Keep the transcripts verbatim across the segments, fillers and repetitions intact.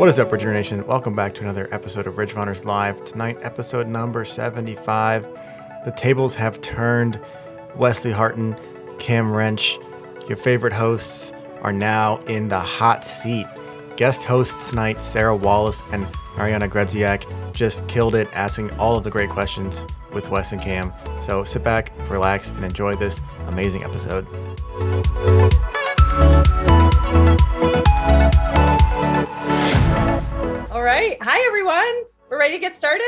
What is up, Bridger Nation? Welcome back to another episode of Ridge Runners Live. Tonight, episode number seventy-five. The tables have turned. Wesley Harton, Cam Wrench, your favorite hosts are now in the hot seat. Guest hosts tonight, Sarah Wallace and Mariana Gredziak, just killed it asking all of the great questions with Wes and Cam. So sit back, relax, and enjoy this amazing episode. All right. Hi, everyone. We're ready to get started?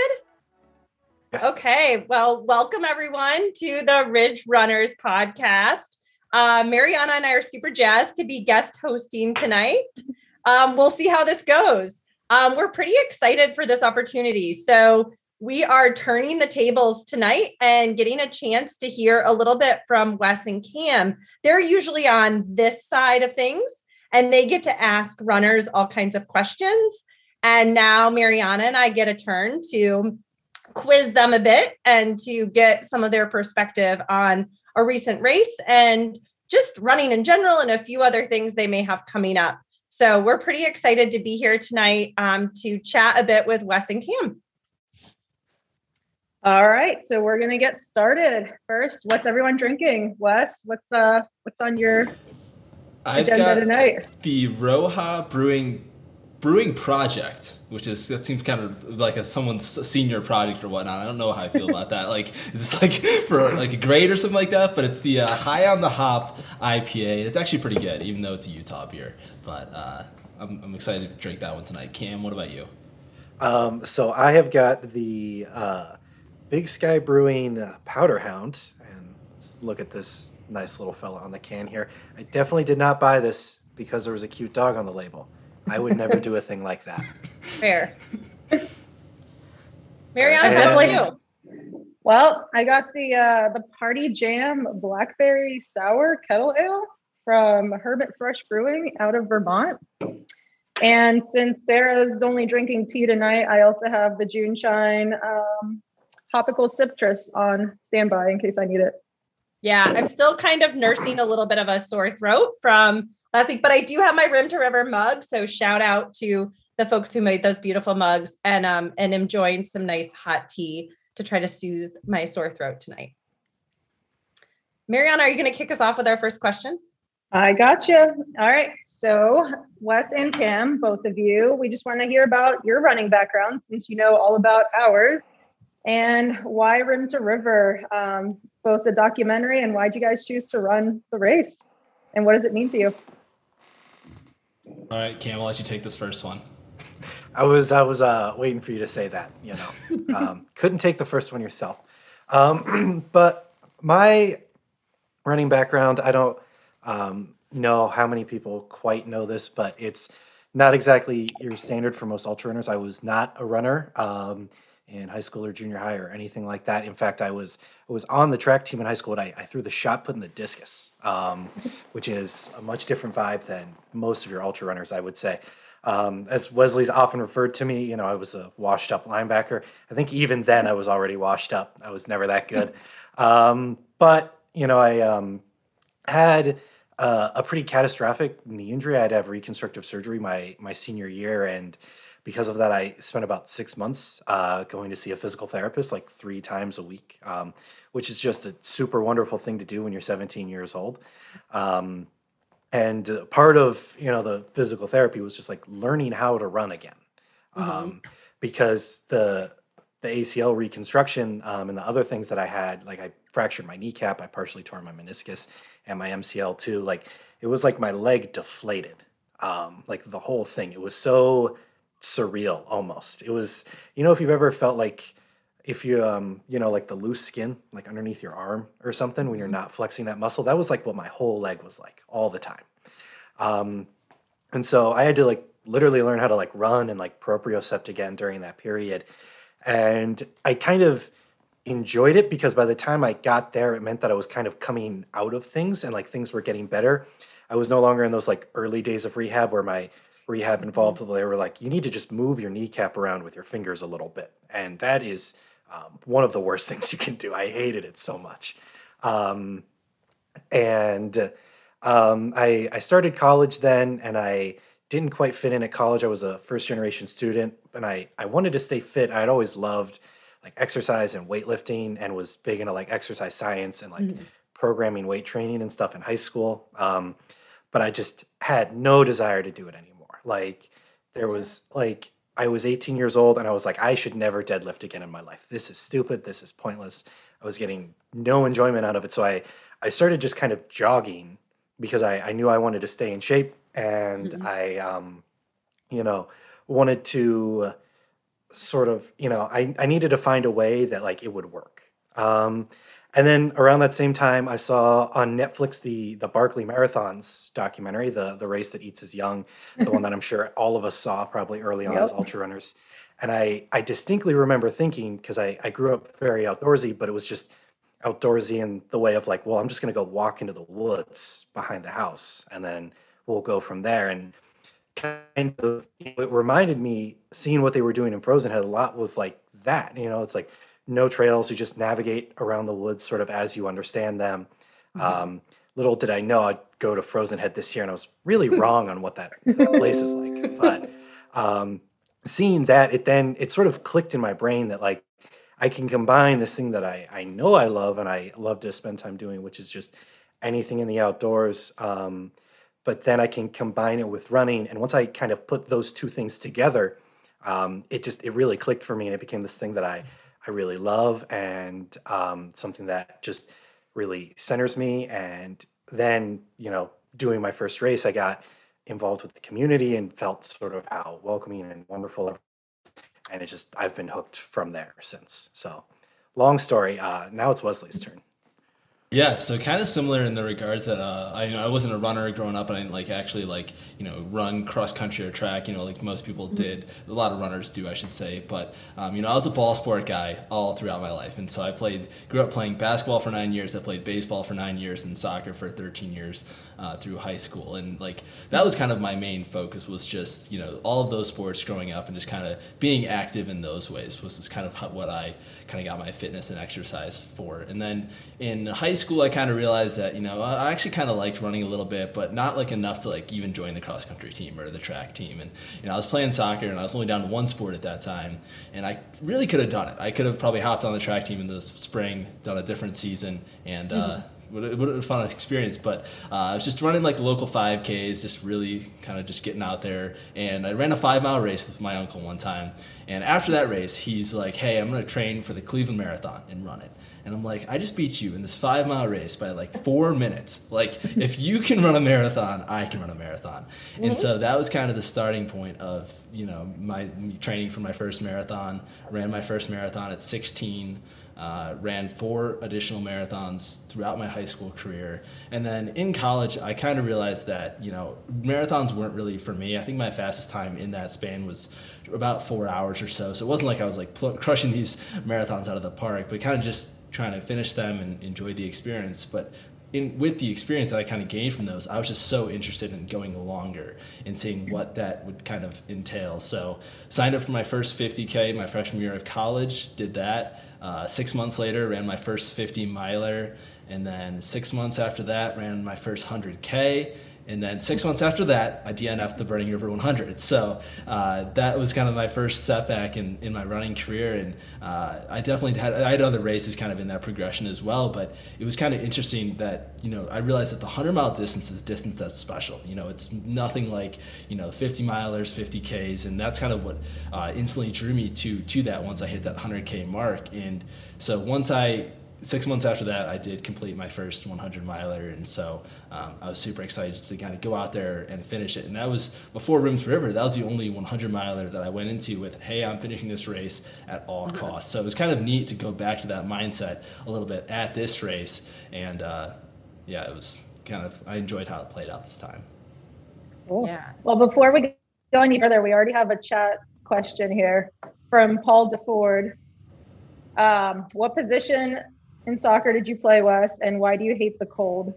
Yes. Okay. Well, welcome, everyone, to the Ridge Runners podcast. Uh, Mariana and I are super jazzed to be guest hosting tonight. Um, we'll see how this goes. Um, we're pretty excited for this opportunity. So we are turning the tables tonight and getting a chance to hear a little bit from Wes and Cam. They're usually on this side of things, and they get to ask runners all kinds of questions. And now Mariana and I get a turn to quiz them a bit and to get some of their perspective on a recent race and just running in general and a few other things they may have coming up. So we're pretty excited to be here tonight um, to chat a bit with Wes and Cam. All right, so we're gonna get started. First, what's everyone drinking? Wes, what's uh, what's on your I've agenda got tonight? The Roja Brewing Brewing Project, which is that seems kind of like a someone's senior project or whatnot. I don't know how I feel about that. Like, is this like for like a grade or something like that? But it's the uh, High on the Hop I P A. It's actually pretty good, even though it's a Utah beer. But uh, I'm, I'm excited to drink that one tonight. Cam, what about you? Um, so I have got the uh, Big Sky Brewing uh, Powder Hound. And let's look at this nice little fella on the can here. I definitely did not buy this because there was a cute dog on the label. I would never do a thing like that. Fair. Mariana, how about you? Well, I got the uh, the Party Jam Blackberry Sour Kettle Ale from Herbert Fresh Brewing out of Vermont. And since Sarah's only drinking tea tonight, I also have the June Shine um, Hopical Citrus on standby in case I need it. Yeah, I'm still kind of nursing a little bit of a sore throat from last week, but I do have my Rim to River mug. So shout out to the folks who made those beautiful mugs and um and enjoying some nice hot tea to try to soothe my sore throat tonight. Mariana, are you going to kick us off with our first question? I gotcha. All right. So Wes and Cam, both of you, we just want to hear about your running background since you know all about ours and why Rim to River, um, both the documentary and why'd you guys choose to run the race and what does it mean to you? All right, Cam, I'll let you take this first one. I was I was uh, waiting for you to say that, you know. um, couldn't take the first one yourself. Um, but my running background, I don't um, know how many people quite know this, but it's not exactly your standard for most ultra runners. I was not a runner um, in high school or junior high or anything like that. In fact, I was I was on the track team in high school, and I, I threw the shot put in the discus, um, which is a much different vibe than most of your ultra runners, I would say. Um, as Wesley's often referred to me, you know, I was a washed up linebacker. I think even then I was already washed up. I was never that good. Um, but, you know, I um, had uh, a pretty catastrophic knee injury. I had to have reconstructive surgery my my senior year, and because of that, I spent about six months uh, going to see a physical therapist like three times a week, um, which is just a super wonderful thing to do when you're seventeen years old. Um, and uh, part of, you know, the physical therapy was just like learning how to run again, um, mm-hmm. because the the A C L reconstruction um, and the other things that I had, like I fractured my kneecap, I partially tore my meniscus, and my M C L too. Like it was like my leg deflated, um, like the whole thing. It was so surreal almost. It was, you know, if you've ever felt like if you um you know like the loose skin like underneath your arm or something when you're not flexing that muscle, that was like what my whole leg was like all the time. Um and so I had to like literally learn how to like run and like propriocept again during that period, and I kind of enjoyed it because by the time I got there it meant that I was kind of coming out of things and like things were getting better. I was no longer in those like early days of rehab where my rehab involved, they were like, you need to just move your kneecap around with your fingers a little bit. And that is um, one of the worst things you can do. I hated it so much. Um, and um, I, I started college then, and I didn't quite fit in at college. I was a first generation student, and I, I wanted to stay fit. I had always loved like exercise and weightlifting, and was big into like exercise science and like mm-hmm. programming weight training and stuff in high school. Um, but I just had no desire to do it anymore. Like there was like, I was eighteen years old and I was like, I should never deadlift again in my life. This is stupid. This is pointless. I was getting no enjoyment out of it. So I, I started just kind of jogging because I, I knew I wanted to stay in shape. And mm-hmm. I, um, you know, wanted to sort of, you know, I, I needed to find a way that like it would work. Um, and then around that same time, I saw on Netflix the the Barkley Marathons documentary, the the Race That Eats Its Young, the one that I'm sure all of us saw probably early on yep. as ultra runners. And I, I distinctly remember thinking, because I, I grew up very outdoorsy, but it was just outdoorsy in the way of like, well, I'm just going to go walk into the woods behind the house, and then we'll go from there. And kind of it reminded me, seeing what they were doing in Frozen Head a lot was like that, you know, it's like no trails, you just navigate around the woods sort of as you understand them. Mm-hmm. Um, little did I know I'd go to Frozen Head this year, and I was really wrong on what that, that place is like. But um, seeing that, it then, it sort of clicked in my brain that like, I can combine this thing that I, I know I love and I love to spend time doing, which is just anything in the outdoors. Um, but then I can combine it with running. And once I kind of put those two things together, um, it just, it really clicked for me, and it became this thing that I, I really love, and um, something that just really centers me. And then, you know, doing my first race, I got involved with the community and felt sort of how welcoming and wonderful. And it just, I've been hooked from there since. So long story. Uh, now it's Wesley's turn. Yeah. So kind of similar in the regards that, uh, I, you know, I wasn't a runner growing up, and I didn't like actually like, you know, run cross country or track, you know, like most people did, a lot of runners do, I should say. But, um, you know, I was a ball sport guy all throughout my life. And so I played, grew up playing basketball for nine years. I played baseball for nine years and soccer for thirteen years, uh, through high school. And like, that was kind of my main focus, was just, you know, all of those sports growing up, and just kind of being active in those ways was just kind of what I kind of got my fitness and exercise for. And then in high school, I kind of realized that, you know, I actually kind of liked running a little bit, but not like enough to like even join the cross country team or the track team. And, you know, I was playing soccer, and I was only down to one sport at that time, and I really could have done it. I could have probably hopped on the track team in the spring, done a different season, and mm-hmm. uh it would have been a fun experience, but uh, I was just running like local five Ks, just really kind of just getting out there. And I ran a five mile race with my uncle one time. And after that race, he's like, hey, I'm going to train for the Cleveland Marathon and run it. And I'm like, I just beat you in this five mile race by like four minutes. Like, if you can run a marathon, I can run a marathon. Mm-hmm. And so that was kind of the starting point of, you know, my training for my first marathon. Ran my first marathon at sixteen. Uh, ran four additional marathons throughout my high school career. And then in college, I kind of realized that, you know, marathons weren't really for me. I think my fastest time in that span was about four hours or so. So it wasn't like I was like pl- crushing these marathons out of the park, but kind of just trying to finish them and enjoy the experience. But in with the experience that I kind of gained from those, I was just so interested in going longer and seeing what that would kind of entail. So signed up for my first fifty K my freshman year of college, did that. Uh, six months later, ran my first fifty miler. And then six months after that, ran my first one hundred K. And then six months after that, I D N F'd the Burning River one hundred. So uh, that was kind of my first setback in, in my running career. And uh, I definitely had, I had other races kind of in that progression as well. But it was kind of interesting that, you know, I realized that the one hundred mile distance is a distance that's special. You know, it's nothing like, you know, fifty milers, fifty Ks. And that's kind of what uh, instantly drew me to to that once I hit that one hundred K mark. And so once I... Six months after that, I did complete my first one hundred miler, and so um, I was super excited to kind of go out there and finish it. And that was before Rim to River. That was the only one hundred miler that I went into with, hey, I'm finishing this race at all costs. So it was kind of neat to go back to that mindset a little bit at this race. And uh, yeah, it was kind of, I enjoyed how it played out this time. Cool. Yeah. Well, before we go any further, we already have a chat question here from Paul DeFord. Um, what position in soccer did you play, Wes, and why do you hate the cold?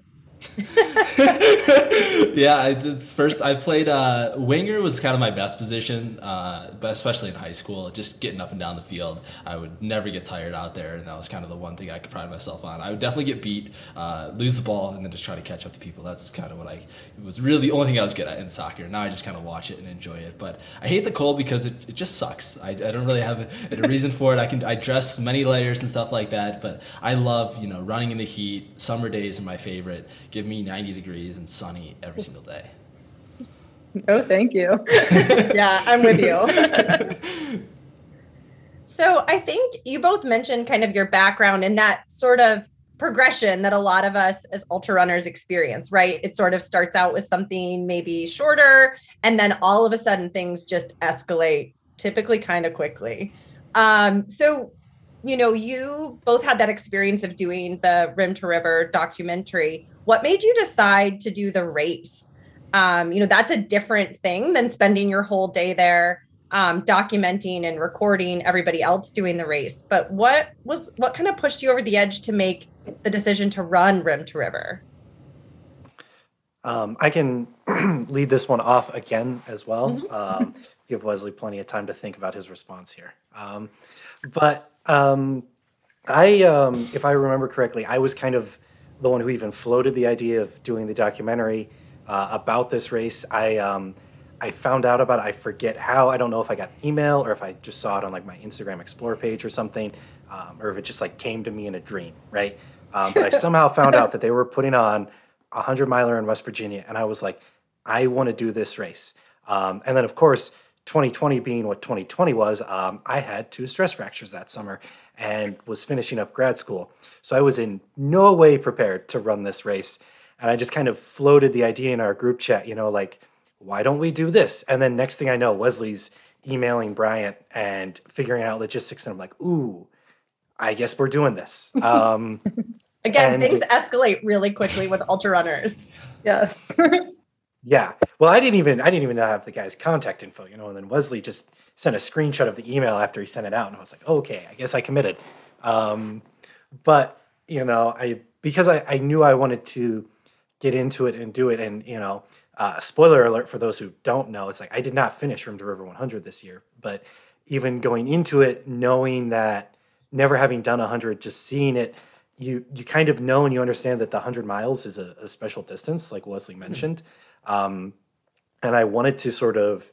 Yeah, I did first I played uh, winger was kind of my best position, uh, but especially in high school, just getting up and down the field. I would never get tired out there, and that was kind of the one thing I could pride myself on. I would definitely get beat, uh, lose the ball, and then just try to catch up to people. That's kind of what I it was really the only thing I was good at in soccer. Now I just kind of watch it and enjoy it. But I hate the cold because it, it just sucks. I, I don't really have a, a reason for it. I can I dress many layers and stuff like that, but I love you know running in the heat. Summer days are my favorite. Give me ninety degrees and sunny every single day. No, thank you. Yeah, I'm with you. So I think you both mentioned kind of your background and that sort of progression that a lot of us as ultra runners experience, right? It sort of starts out with something maybe shorter, and then all of a sudden things just escalate, typically kind of quickly. Um, so you know, you both had that experience of doing the Rim to River documentary. What made you decide to do the race? Um, you know, that's a different thing than spending your whole day there um, documenting and recording everybody else doing the race. But what was, what kind of pushed you over the edge to make the decision to run Rim to River? Um, I can lead this one off again as well. Mm-hmm. Um, give Wesley plenty of time to think about his response here. Um, but Um, I, um, if I remember correctly, I was kind of the one who even floated the idea of doing the documentary, uh, about this race. I, um, I found out about it. I forget how. I don't know if I got an email or if I just saw it on like my Instagram Explore page or something, um, or if it just like came to me in a dream. Right. Um, but I somehow found out that they were putting on a hundred miler in West Virginia. And I was like, I want to do this race. Um, and then of course, twenty twenty being what twenty twenty was, um, I had two stress fractures that summer and was finishing up grad school. So I was in no way prepared to run this race. And I just kind of floated the idea in our group chat, you know, like, why don't we do this? And then next thing I know, Wesley's emailing Bryant and figuring out logistics. And I'm like, ooh, I guess we're doing this. Um, Again, things it, escalate really quickly with ultra runners. Yeah. Yeah. Well, I didn't even I didn't even have the guy's contact info, you know, and then Wesley just sent a screenshot of the email after he sent it out. And I was like, okay, I guess I committed. Um, but, you know, I because I, I knew I wanted to get into it and do it. And, you know, uh, spoiler alert for those who don't know, it's like I did not finish Rim to River one hundred this year. But even going into it, knowing that never having done one hundred, just seeing it, you you kind of know and you understand that the one hundred miles is a, a special distance, like Wesley mentioned. Mm-hmm. Um, and I wanted to sort of,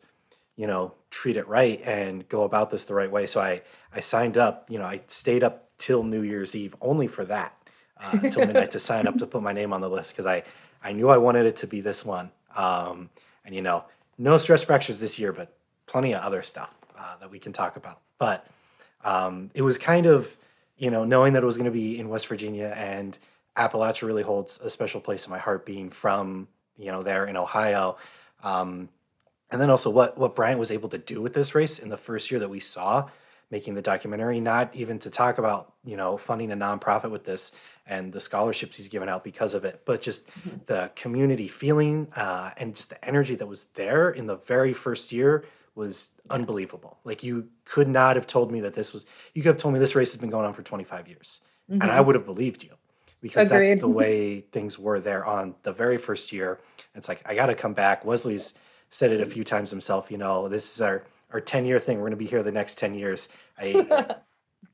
you know, treat it right and go about this the right way. So I, I signed up, you know, I stayed up till New Year's Eve only for that, uh, until midnight to sign up to put my name on the list. Cause I, I knew I wanted it to be this one. Um, and you know, no stress fractures this year, but plenty of other stuff, uh, that we can talk about. But, um, it was kind of, you know, knowing that it was going to be in West Virginia, and Appalachia really holds a special place in my heart being from, you know, there in Ohio. Um, and then also what, what Bryant was able to do with this race in the first year that we saw making the documentary, not even to talk about, you know, funding a nonprofit with this and the scholarships he's given out because of it, but just mm-hmm. the community feeling, uh, and just the energy that was there in the very first year was yeah. unbelievable. Like you could not have told me that this was, you could have told me this race has been going on for twenty-five years mm-hmm. and I would have believed you. Because Agreed. That's the way things were there on the very first year. It's like, I got to come back. Wesley's said it a few times himself, you know, this is our, our ten year thing. We're going to be here the next ten years. I,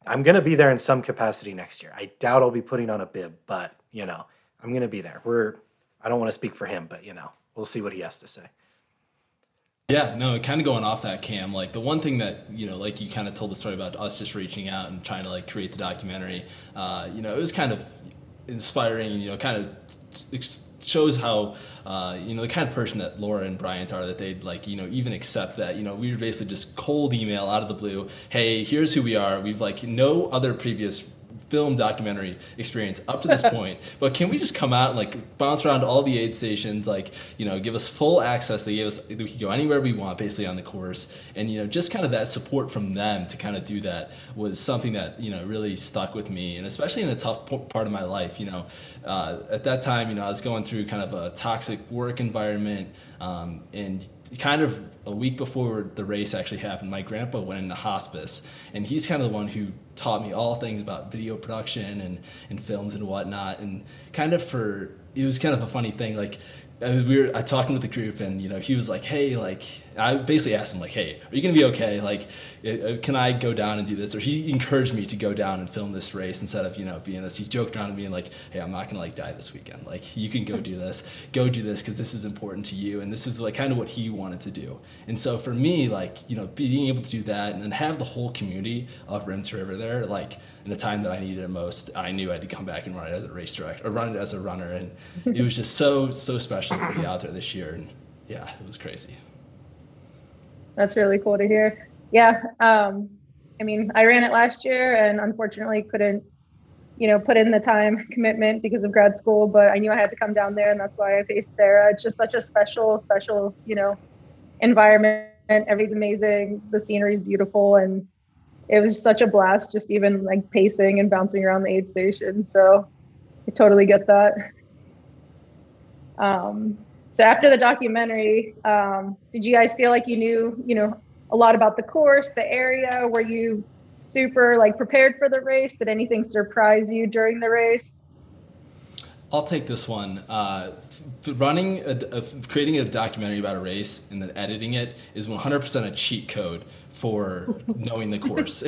I'm going to be there in some capacity next year. I doubt I'll be putting on a bib, but you know, I'm going to be there. We're, I don't want to speak for him, but you know, we'll see what he has to say. Yeah, no, kind of going off that, Cam, like the one thing that, you know, like you kind of told the story about us just reaching out and trying to like create the documentary, uh, you know, it was kind of inspiring, you know, kind of ex- shows how, uh, you know, the kind of person that Laura and Bryant are, that they'd like, you know, even accept that, you know, we were basically just cold email out of the blue. Hey, here's who we are. We've like no other previous film documentary experience up to this point, but can we just come out and like bounce around all the aid stations, like, you know, give us full access. They gave us, we could go anywhere we want basically on the course. And, you know, just kind of that support from them to kind of do that was something that, you know, really stuck with me. And especially in a tough p- part of my life, you know, uh, at that time, you know, I was going through kind of a toxic work environment, um, and kind of a week before the race actually happened, my grandpa went into hospice, and he's kind of the one who taught me all things about video production and, and films and whatnot. And kind of for, it was kind of a funny thing, like we were I talking with the group, and you know, he was like, "Hey, like," I basically asked him, like, "Hey, are you gonna be okay? Like, can I go down and do this?" Or he encouraged me to go down and film this race instead of, you know, being this. He joked around and being like, "Hey, I'm not gonna like die this weekend. Like, you can go do this. Go do this because this is important to you." And this is like kind of what he wanted to do. And so for me, like, you know, being able to do that and then have the whole community of Rim to River there, like, in the time that I needed it most, I knew I had to come back and run it as a race director or run it as a runner, and it was just so so special to be out there this year. And yeah, it was crazy. That's really cool to hear. Yeah, um, I mean, I ran it last year and unfortunately couldn't, you know, put in the time commitment because of grad school, but I knew I had to come down there, and that's why I faced Sarah. It's just such a special, special, you know, environment. Everything's amazing. The scenery is beautiful, and it was such a blast just even like pacing and bouncing around the aid station. So I totally get that. Um, so after the documentary, um, did you guys feel like you knew, you know, a lot about the course, the area? Were you super like prepared for the race? Did anything surprise you during the race? I'll take this one. Uh, running, a, a, creating a documentary about a race and then editing it is one hundred percent a cheat code for knowing the course.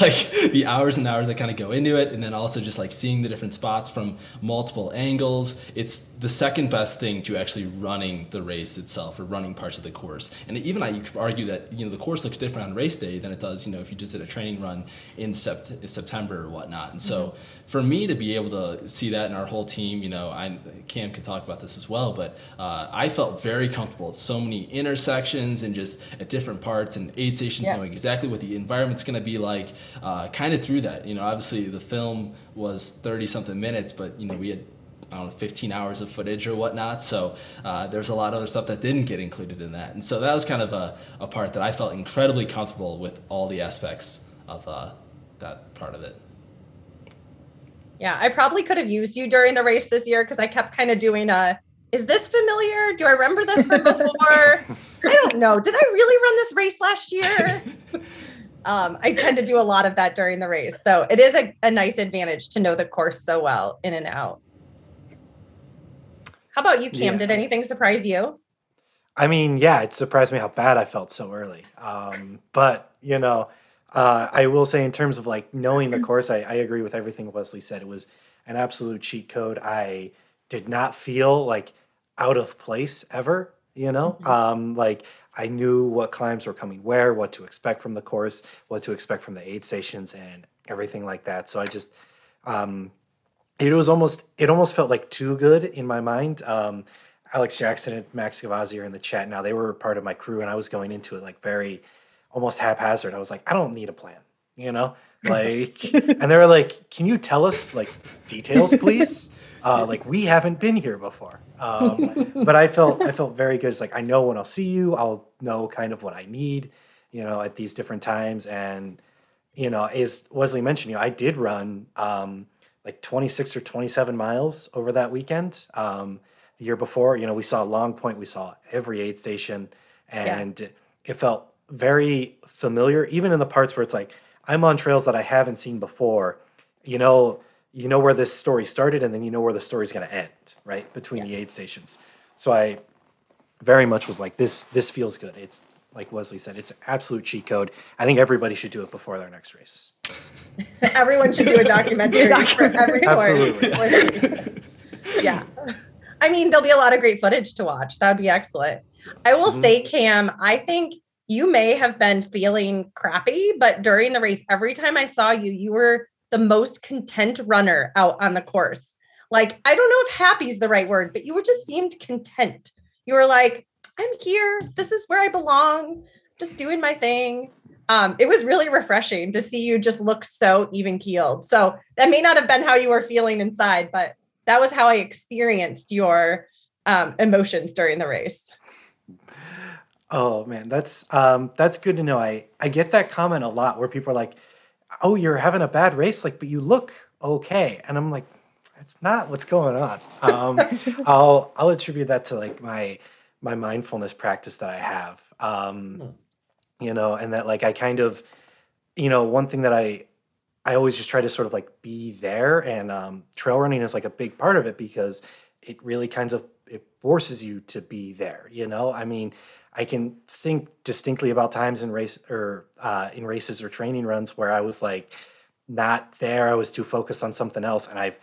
Like the hours and hours that kind of go into it, and then also just like seeing the different spots from multiple angles. It's the second best thing to actually running the race itself or running parts of the course. And even I you could argue that, you know, the course looks different on race day than it does, you know, if you just did a training run in sept- September or whatnot. And so mm-hmm. for me to be able to see that in our whole team, you know, I, Cam can talk about this as well, but uh, I felt very comfortable at so many intersections and just at different parts and aid stations, yeah. knowing exactly what the environment's going to be like, uh, kind of through that. You know, obviously the film was thirty-something minutes, but, you know, we had, I don't know, fifteen hours of footage or whatnot. So uh, there's a lot of other stuff that didn't get included in that. And so that was kind of a, a part that I felt incredibly comfortable with all the aspects of uh, that part of it. Yeah, I probably could have used you during the race this year because I kept kind of doing a, is this familiar? Do I remember this from before? I don't know. Did I really run this race last year? um, I tend to do a lot of that during the race. So it is a, a nice advantage to know the course so well in and out. How about you, Cam? Yeah. Did anything surprise you? I mean, yeah, it surprised me how bad I felt so early. Um, but, you know, Uh, I will say in terms of like knowing the course, I, I agree with everything Wesley said. It was an absolute cheat code. I did not feel like out of place ever, you know, mm-hmm. um, like I knew what climbs were coming where, what to expect from the course, what to expect from the aid stations and everything like that. So I just, um, it was almost, it almost felt like too good in my mind. Um, Alex Jackson and Max Gavazzi are in the chat now. They were part of my crew, and I was going into it like very almost haphazard. I was like, I don't need a plan, you know, like, and they were like, can you tell us like details, please? Uh, like we haven't been here before. Um, but I felt, I felt very good. It's like, I know when I'll see you, I'll know kind of what I need, you know, at these different times. And, you know, as Wesley mentioned, you know, I did run um, like twenty-six or twenty-seven miles over that weekend. Um, the year before, you know, we saw Long Point, we saw every aid station, and yeah. it felt very familiar, even in the parts where it's like, I'm on trails that I haven't seen before. You know, you know where this story started, and then you know where the story's going to end, right? Between yeah. the aid stations. So I very much was like, this, this feels good. It's like Wesley said, it's an absolute cheat code. I think everybody should do it before their next race. Everyone should do a documentary for every Absolutely. Course. Yeah. I mean, there'll be a lot of great footage to watch. That'd be excellent. I will mm-hmm. say, Cam, I think you may have been feeling crappy, but during the race, every time I saw you, you were the most content runner out on the course. Like, I don't know if happy is the right word, but you were just seemed content. You were like, I'm here. This is where I belong. Just doing my thing. Um, it was really refreshing to see you just look so even keeled. So that may not have been how you were feeling inside, but that was how I experienced your um, emotions during the race. Oh man, that's um, that's good to know. I, I get that comment a lot where people are like, "Oh, you're having a bad race, like, but you look okay." And I'm like, "That's not what's going on." Um, I'll I'll attribute that to like my my mindfulness practice that I have, um, you know, and that like I kind of, you know, one thing that I I always just try to sort of like be there, and um, trail running is like a big part of it because it really kind of it forces you to be there. You know, I mean, I can think distinctly about times in race or uh, in races or training runs where I was like not there. I was too focused on something else, and I've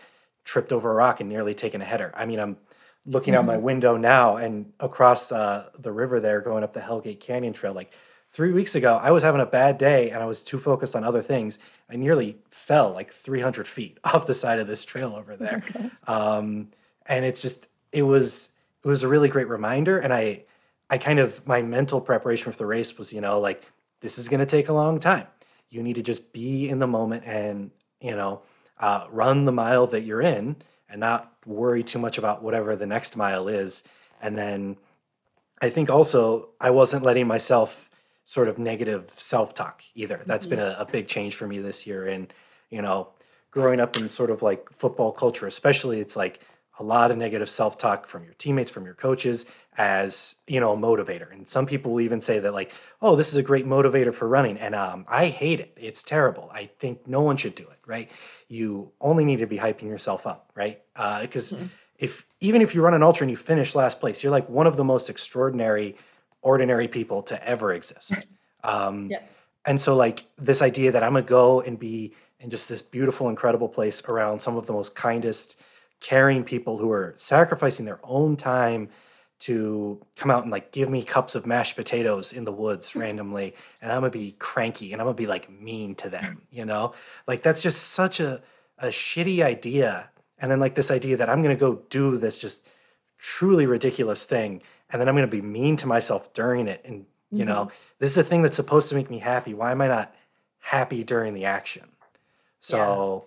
tripped over a rock and nearly taken a header. I mean, I'm looking out my window now and across uh, the river there, going up the Hellgate Canyon Trail. Like three weeks ago, I was having a bad day and I was too focused on other things. I nearly fell like three hundred feet off the side of this trail over there. Okay. Um, and it's just, it was, it was a really great reminder. And I, I kind of, my mental preparation for the race was, you know, like, this is going to take a long time. You need to just be in the moment and, you know, uh, run the mile that you're in and not worry too much about whatever the next mile is. And then I think also I wasn't letting myself sort of negative self-talk either. That's been a, a big change for me this year. And, you know, growing up in sort of like football culture, especially, it's like a lot of negative self-talk from your teammates, from your coaches, as, you know, a motivator. And some people will even say that, like, oh, this is a great motivator for running. And um, I hate it. It's terrible. I think no one should do it, right? You only need to be hyping yourself up, right? Because uh, mm-hmm. if even if you run an ultra and you finish last place, you're like one of the most extraordinary, ordinary people to ever exist. Um, yeah. And so, like, this idea that I'm going to go and be in just this beautiful, incredible place around some of the most kindest, caring people who are sacrificing their own time to come out and like give me cups of mashed potatoes in the woods randomly, and I'm gonna be cranky and I'm gonna be like mean to them, you know? Like that's just such a, a shitty idea. And then like this idea that I'm gonna go do this just truly ridiculous thing, and then I'm gonna be mean to myself during it. And you mm-hmm. know, this is a thing that's supposed to make me happy. Why am I not happy during the action? So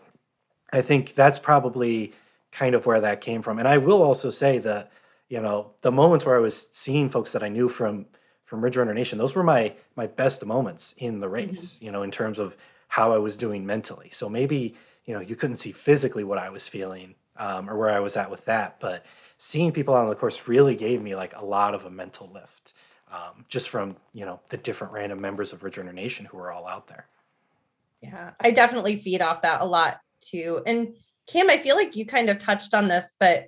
yeah. I think that's probably kind of where that came from. And I will also say that, you know, the moments where I was seeing folks that I knew from from Ridge Runner Nation, those were my my best moments in the race, mm-hmm. you know, in terms of how I was doing mentally. So maybe, you know, you couldn't see physically what I was feeling um, or where I was at with that, but seeing people on the course really gave me like a lot of a mental lift um, just from, you know, the different random members of Ridge Runner Nation who were all out there. Yeah, I definitely feed off that a lot too. And Cam, I feel like you kind of touched on this, but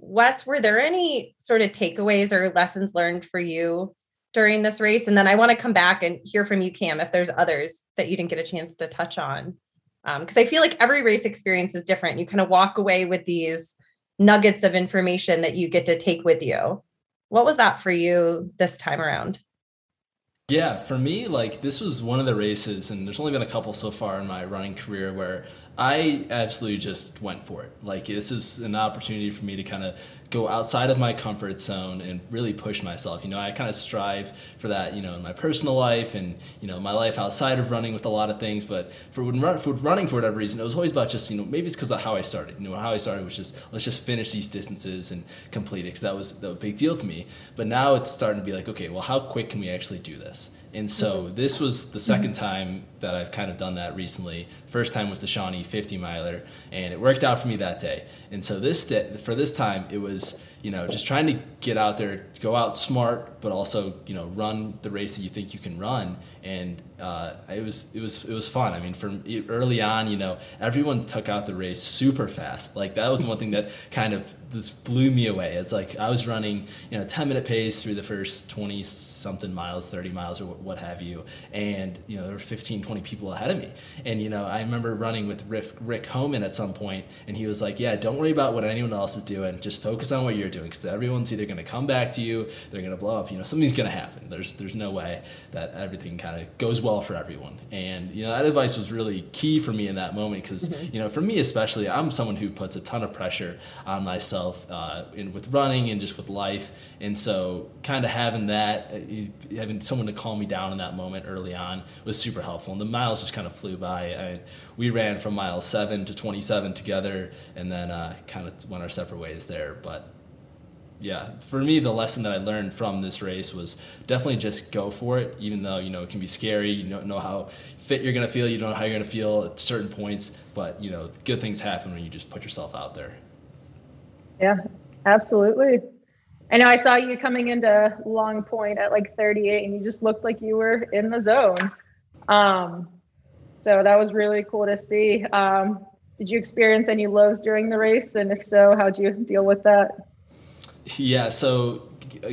Wes, were there any sort of takeaways or lessons learned for you during this race? And then I want to come back and hear from you, Cam, if there's others that you didn't get a chance to touch on. Um, because I feel like every race experience is different. You kind of walk away with these nuggets of information that you get to take with you. What was that for you this time around? Yeah, for me, like this was one of the races, and there's only been a couple so far in my running career where I absolutely just went for it. Like this is an opportunity for me to kind of go outside of my comfort zone and really push myself. You know, I kind of strive for that, you know, in my personal life and, you know, my life outside of running with a lot of things. But for, when, for running, for whatever reason, it was always about just, you know, maybe it's because of how I started. You know, how I started was just, let's just finish these distances and complete it, because that was, that was a big deal to me. But now it's starting to be like, okay, well, how quick can we actually do this? And so this was the second time that I've kind of done that recently. First time was the Shawnee fifty miler, and it worked out for me that day. And so this day, for this time, it was, you know, just trying to get out there, go out smart, but also, you know, run the race that you think you can run. And uh, it was it was it was fun. I mean, from early on, you know, everyone took out the race super fast. Like that was one thing that kind of just blew me away. It's like I was running, you know, ten minute pace through the first twenty something miles, thirty miles, or what have you. And, you know, there were fifteen, twenty people ahead of me. And, you know, I remember running with Rick, Rick Homan at some point, and he was like, yeah, don't worry about what anyone else is doing. Just focus on what you're doing, because everyone's either going to come back to you, they're going to blow up. You know, something's going to happen. There's there's no way that everything kind of goes well for everyone. And, you know, that advice was really key for me in that moment, because, mm-hmm. you know, for me especially, I'm someone who puts a ton of pressure on myself. Uh, in, with running and just with life. And so kind of having that, uh, having someone to calm me down in that moment early on was super helpful. And the miles just kind of flew by. I, we ran from mile seven to twenty-seven together, and then uh, kind of went our separate ways there. But yeah, for me, the lesson that I learned from this race was definitely just go for it, even though, you know, it can be scary. You don't know how fit you're going to feel. You don't know how you're going to feel at certain points. But, you know, good things happen when you just put yourself out there. Yeah, absolutely. I know I saw you coming into Long Point at like thirty-eight, and you just looked like you were in the zone. Um, so that was really cool to see. Um, did you experience any lows during the race? And if so, how'd you deal with that? Yeah, so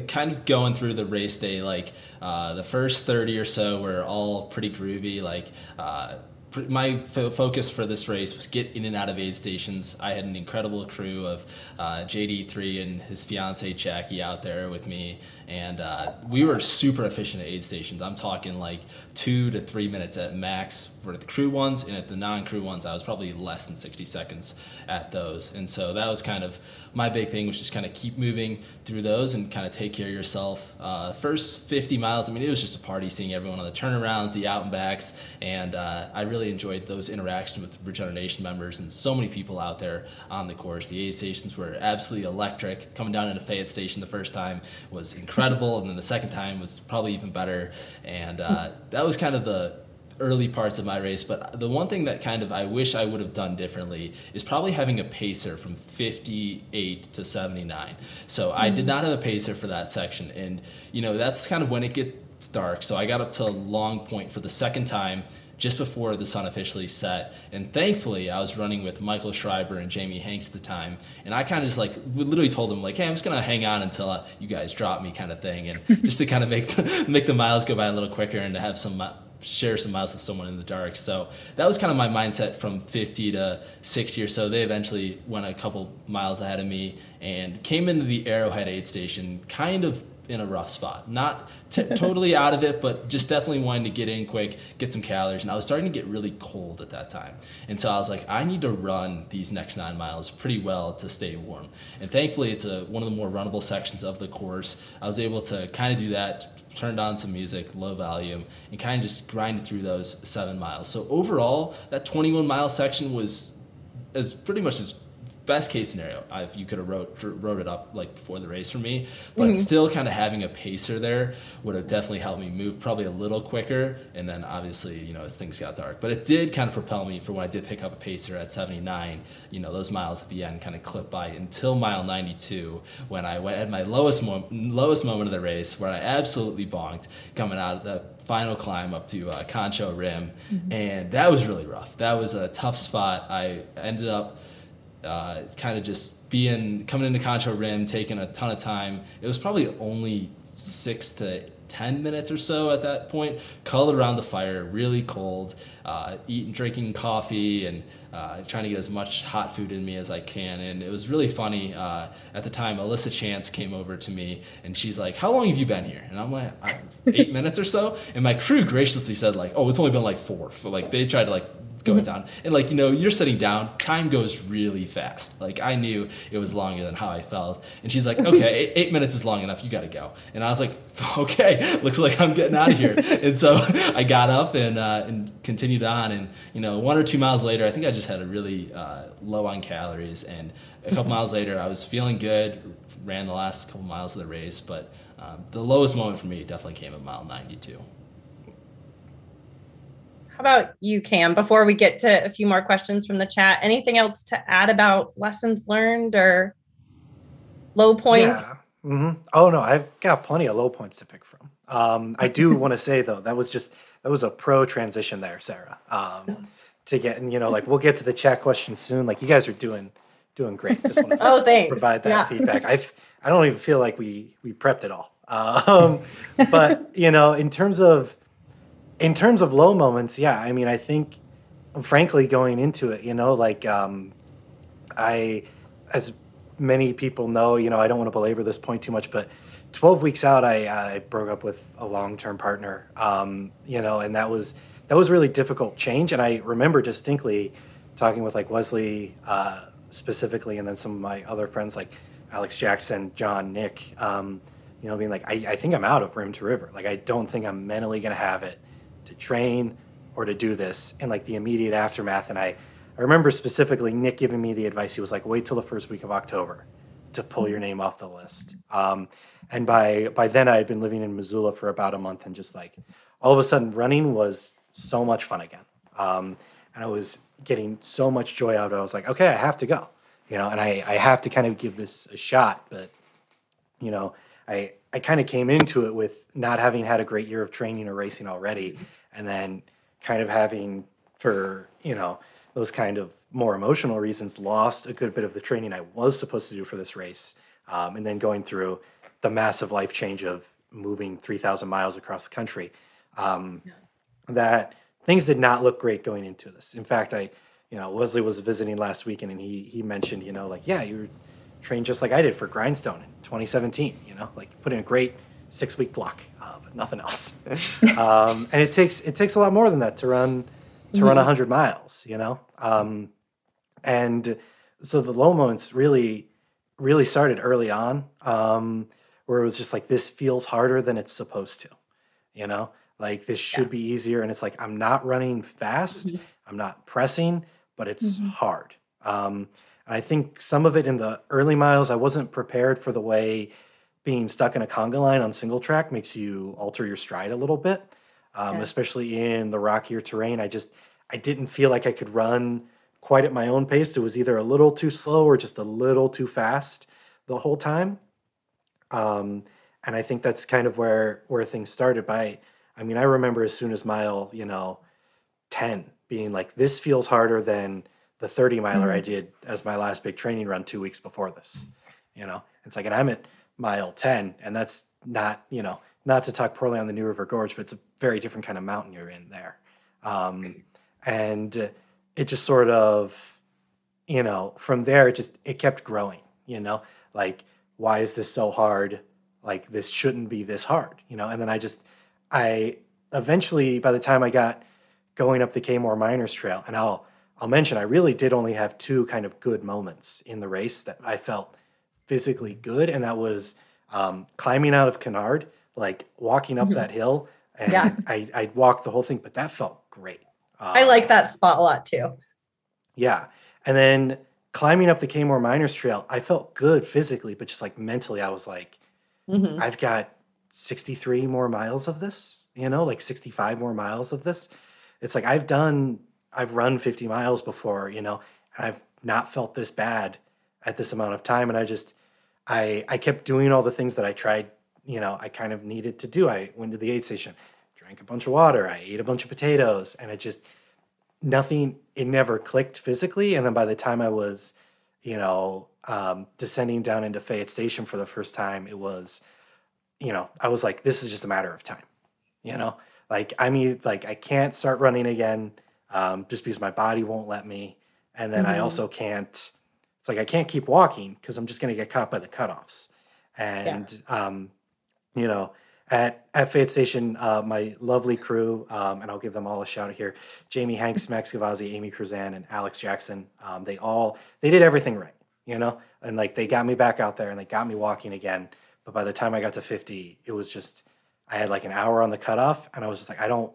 kind of going through the race day, like uh, the first thirty or so were all pretty groovy. Like uh, pr- my fo- focus for this race was get in and out of aid stations. I had an incredible crew of uh, J D three and his fiance Jackie out there with me, and uh, we were super efficient at aid stations. I'm talking like two to three minutes at max for the crew ones, and at the non-crew ones I was probably less than sixty seconds at those. And so that was kind of my big thing, was just kind of keep moving through those and kind of take care of yourself. Uh, first fifty miles, I mean, it was just a party seeing everyone on the turnarounds, the out and backs, and uh, I really enjoyed those interactions with Ridge Runner Nation members and so many people out there on the course. The aid stations were absolutely electric. Coming down into Fayette Station the first time was incredible, and then the second time was probably even better. And uh, that was kind of the early parts of my race. But the one thing that kind of I wish I would have done differently is probably having a pacer from fifty-eight to seventy-nine. So mm-hmm. I did not have a pacer for that section. And, you know, that's kind of when it gets dark. So I got up to Long Point for the second time just before the sun officially set. And thankfully, I was running with Michael Schreiber and Jamie Hanks at the time. And I kind of just like literally told them like, hey, I'm just going to hang on until uh, you guys drop me kind of thing. And just to kind of make the, make the miles go by a little quicker and to have some uh, share some miles with someone in the dark. So that was kind of my mindset from fifty to sixty or so. They eventually went a couple miles ahead of me and came into the Arrowhead aid station kind of in a rough spot. Not t- totally out of it, but just definitely wanting to get in quick, get some calories. And I was starting to get really cold at that time. And so I was like, I need to run these next nine miles pretty well to stay warm. And thankfully, it's a, one of the more runnable sections of the course. I was able to kind of do that, turned on some music, low volume, and kind of just grinded through those seven miles. So overall, that twenty-one mile section was as pretty much as best case scenario. If you could have wrote, wrote it up like before the race for me, but mm-hmm. still kind of having a pacer there would have definitely helped me move probably a little quicker. And then obviously, you know, as things got dark, but it did kind of propel me for when I did pick up a pacer at seventy-nine, you know, those miles at the end kind of clipped by until mile ninety-two, when I went at my lowest mo- lowest moment of the race, where I absolutely bonked coming out of the final climb up to uh, Concho Rim. Mm-hmm. And that was really rough. That was a tough spot. I ended up Uh, kind of just being coming into Concho Rim, taking a ton of time. It was probably only six to ten minutes or so at that point. Cuddled around the fire, really cold, uh, eating, drinking coffee, and uh, trying to get as much hot food in me as I can. And it was really funny. Uh, at the time, Alyssa Chance came over to me, and she's like, "How long have you been here?" And I'm like, eight minutes or so. And my crew graciously said, "Like, oh, it's only been like four." For like they tried to like. Going down, and like, you know, you're sitting down, time goes really fast. Like I knew it was longer than how I felt. And she's like, okay, eight, eight minutes is long enough, you got to go. And I was like, okay, looks like I'm getting out of here. And so I got up and uh and continued on, and you know, one or two miles later I think I just had a really uh low on calories, and a couple miles later I was feeling good, ran the last couple miles of the race. But um, the lowest moment for me definitely came at mile ninety-two. How about you, Cam, before we get to a few more questions from the chat? Anything else to add about lessons learned or low points? Yeah. Mm-hmm. Oh, no, I've got plenty of low points to pick from. Um, I do want to say, though, that was just that was a pro transition there, Sarah, um, to get, and, you know, like we'll get to the chat question soon. Like you guys are doing doing great. Just want to oh, thanks. provide that yeah. feedback. I've, I don't even feel like we, we prepped at all. Um, but, you know, in terms of In terms of low moments, yeah, I mean, I think, frankly, going into it, you know, like um, I, as many people know, you know, I don't want to belabor this point too much, but twelve weeks out, I, I broke up with a long-term partner, um, you know, and that was that was really difficult change. And I remember distinctly talking with like Wesley uh, specifically, and then some of my other friends like Alex Jackson, John, Nick, um, you know, being like, I, I think I'm out of Rim to River. Like, I don't think I'm mentally going to have it to train or to do this, and like the immediate aftermath. And I, I remember specifically Nick giving me the advice. He was like, wait till the first week of October to pull your name off the list. Um, and by, by then I had been living in Missoula for about a month, and just like all of a sudden running was so much fun again. Um, and I was getting so much joy out of it. I was like, okay, I have to go, you know, and I, I have to kind of give this a shot. But, you know, I, I kind of came into it with not having had a great year of training or racing already, and then kind of having, for, you know, those kind of more emotional reasons, lost a good bit of the training I was supposed to do for this race um, and then going through the massive life change of moving three thousand miles across the country. Um, yeah. That things did not look great going into this. In fact, I, you know, Leslie was visiting last weekend, and he he mentioned, you know, like, yeah, you were trained just like I did for Grindstone in twenty seventeen, you know, like put in a great six-week block, uh, but nothing else. um, and it takes it takes a lot more than that to run to mm-hmm. run one hundred miles, you know. Um, and so the low moments really, really started early on, um, where it was just like, this feels harder than it's supposed to, you know. Like, this should yeah. be easier. And it's like, I'm not running fast. Mm-hmm. I'm not pressing, but it's mm-hmm. hard. Um, and I think some of it in the early miles, I wasn't prepared for the way being stuck in a conga line on single track makes you alter your stride a little bit, um, okay. especially in the rockier terrain. I just, I didn't feel like I could run quite at my own pace. It was either a little too slow or just a little too fast the whole time. Um, and I think that's kind of where, where things started by. I mean, I remember as soon as mile, you know, ten being like, this feels harder than the thirty miler mm-hmm. I did as my last big training run two weeks before this, you know, it's like, and I'm at mile ten, and that's not, you know, not to talk poorly on the New River Gorge, but it's a very different kind of mountain you're in there. Um, and it just sort of, you know, from there, it just, it kept growing, you know, like, why is this so hard? Like, this shouldn't be this hard, you know? And then I just, I eventually, by the time I got going up the K-more Miners Trail, and I'll I'll mention, I really did only have two kind of good moments in the race that I felt physically good, and that was um, climbing out of Kennard, like walking up mm-hmm. that hill, and yeah. I I walked the whole thing, but that felt great. Um, I like that spot a lot too. Yeah, and then climbing up the K-more Miners Trail, I felt good physically, but just like mentally, I was like, mm-hmm. I've got sixty-three more miles of this, you know, like sixty-five more miles of this. It's like, I've done, I've run fifty miles before, you know, and I've not felt this bad at this amount of time. And I just, I, I kept doing all the things that I tried, you know, I kind of needed to do. I went to the aid station, drank a bunch of water. I ate a bunch of potatoes, and it just, nothing, it never clicked physically. And then by the time I was, you know, um, descending down into Fayette Station for the first time, it was, you know, I was like, this is just a matter of time, you know, like, I mean, like, I can't start running again um, just because my body won't let me. And then mm-hmm. I also can't, it's like, I can't keep walking because I'm just going to get caught by the cutoffs. And, yeah. um, you know, at, at Fayette Station, uh, my lovely crew, um, and I'll give them all a shout out here, Jamie Hanks, Max Gavazzi, Amy Cruzan, and Alex Jackson. Um, they all, they did everything right, you know, and like, they got me back out there and they got me walking again. But by the time I got to fifty, it was just, I had like an hour on the cutoff, and I was just like, I don't,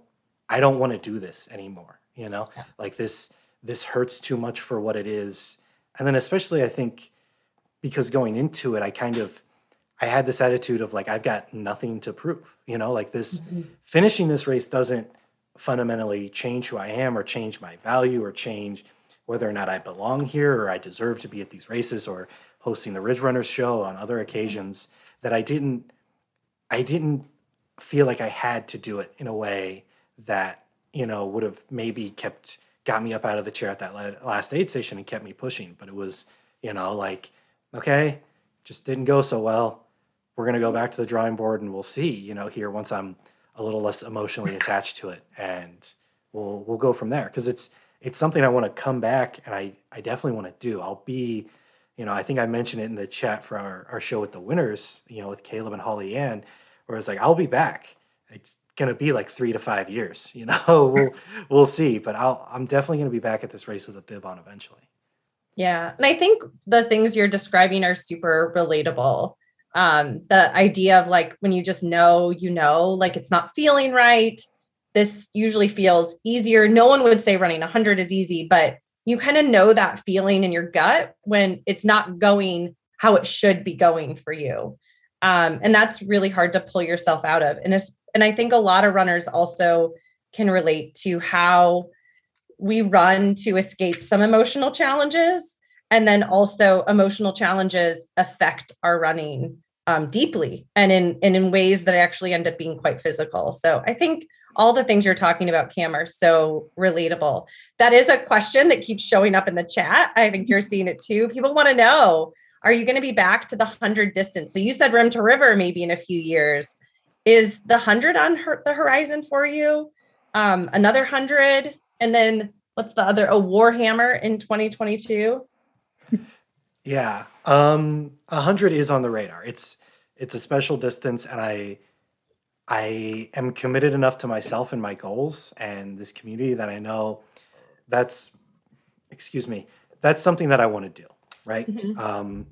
I don't want to do this anymore. You know, yeah. like this, this hurts too much for what it is. And then especially I think because going into it, I kind of, I had this attitude of like, I've got nothing to prove, you know, like this mm-hmm. finishing this race doesn't fundamentally change who I am or change my value or change whether or not I belong here or I deserve to be at these races or hosting the Ridge Runners show on other occasions. Mm-hmm. That I didn't, I didn't feel like I had to do it in a way that, you know, would have maybe kept, got me up out of the chair at that last aid station and kept me pushing. But it was, you know, like, okay, just didn't go so well. We're going to go back to the drawing board and we'll see, you know, here once I'm a little less emotionally attached to it, and we'll, we'll go from there. Cause it's, it's something I want to come back and I, I definitely want to do. I'll be, you know, I think I mentioned it in the chat for our, our show with the winners, you know, with Caleb and Holly Ann, where it's like, I'll be back. It's going to be like three to five years, you know, we'll, we'll see, but I'll, I'm definitely going to be back at this race with a bib on eventually. Yeah. And I think the things you're describing are super relatable. Um, the idea of like, when you just know, you know, like it's not feeling right. This usually feels easier. No one would say running a hundred is easy, but you kind of know that feeling in your gut when it's not going how it should be going for you. Um, and that's really hard to pull yourself out of. And, and I think a lot of runners also can relate to how we run to escape some emotional challenges. And then also emotional challenges affect our running um, deeply and in, and in ways that actually end up being quite physical. So I think all the things you're talking about, Cam, are so relatable. That is a question that keeps showing up in the chat. I think you're seeing it too. People want to know, Are you going to be back to the one hundred distance? So you said Rim to River maybe in a few years. Is the one hundred on her, the horizon for you? Um, another one hundred? And then what's the other? A oh, Warhammer in twenty twenty-two? Yeah. Um, one hundred is on the radar. It's it's a special distance, and I I am committed enough to myself and my goals and this community that I know that's, excuse me, that's something that I want to do. Right. Mm-hmm. Um,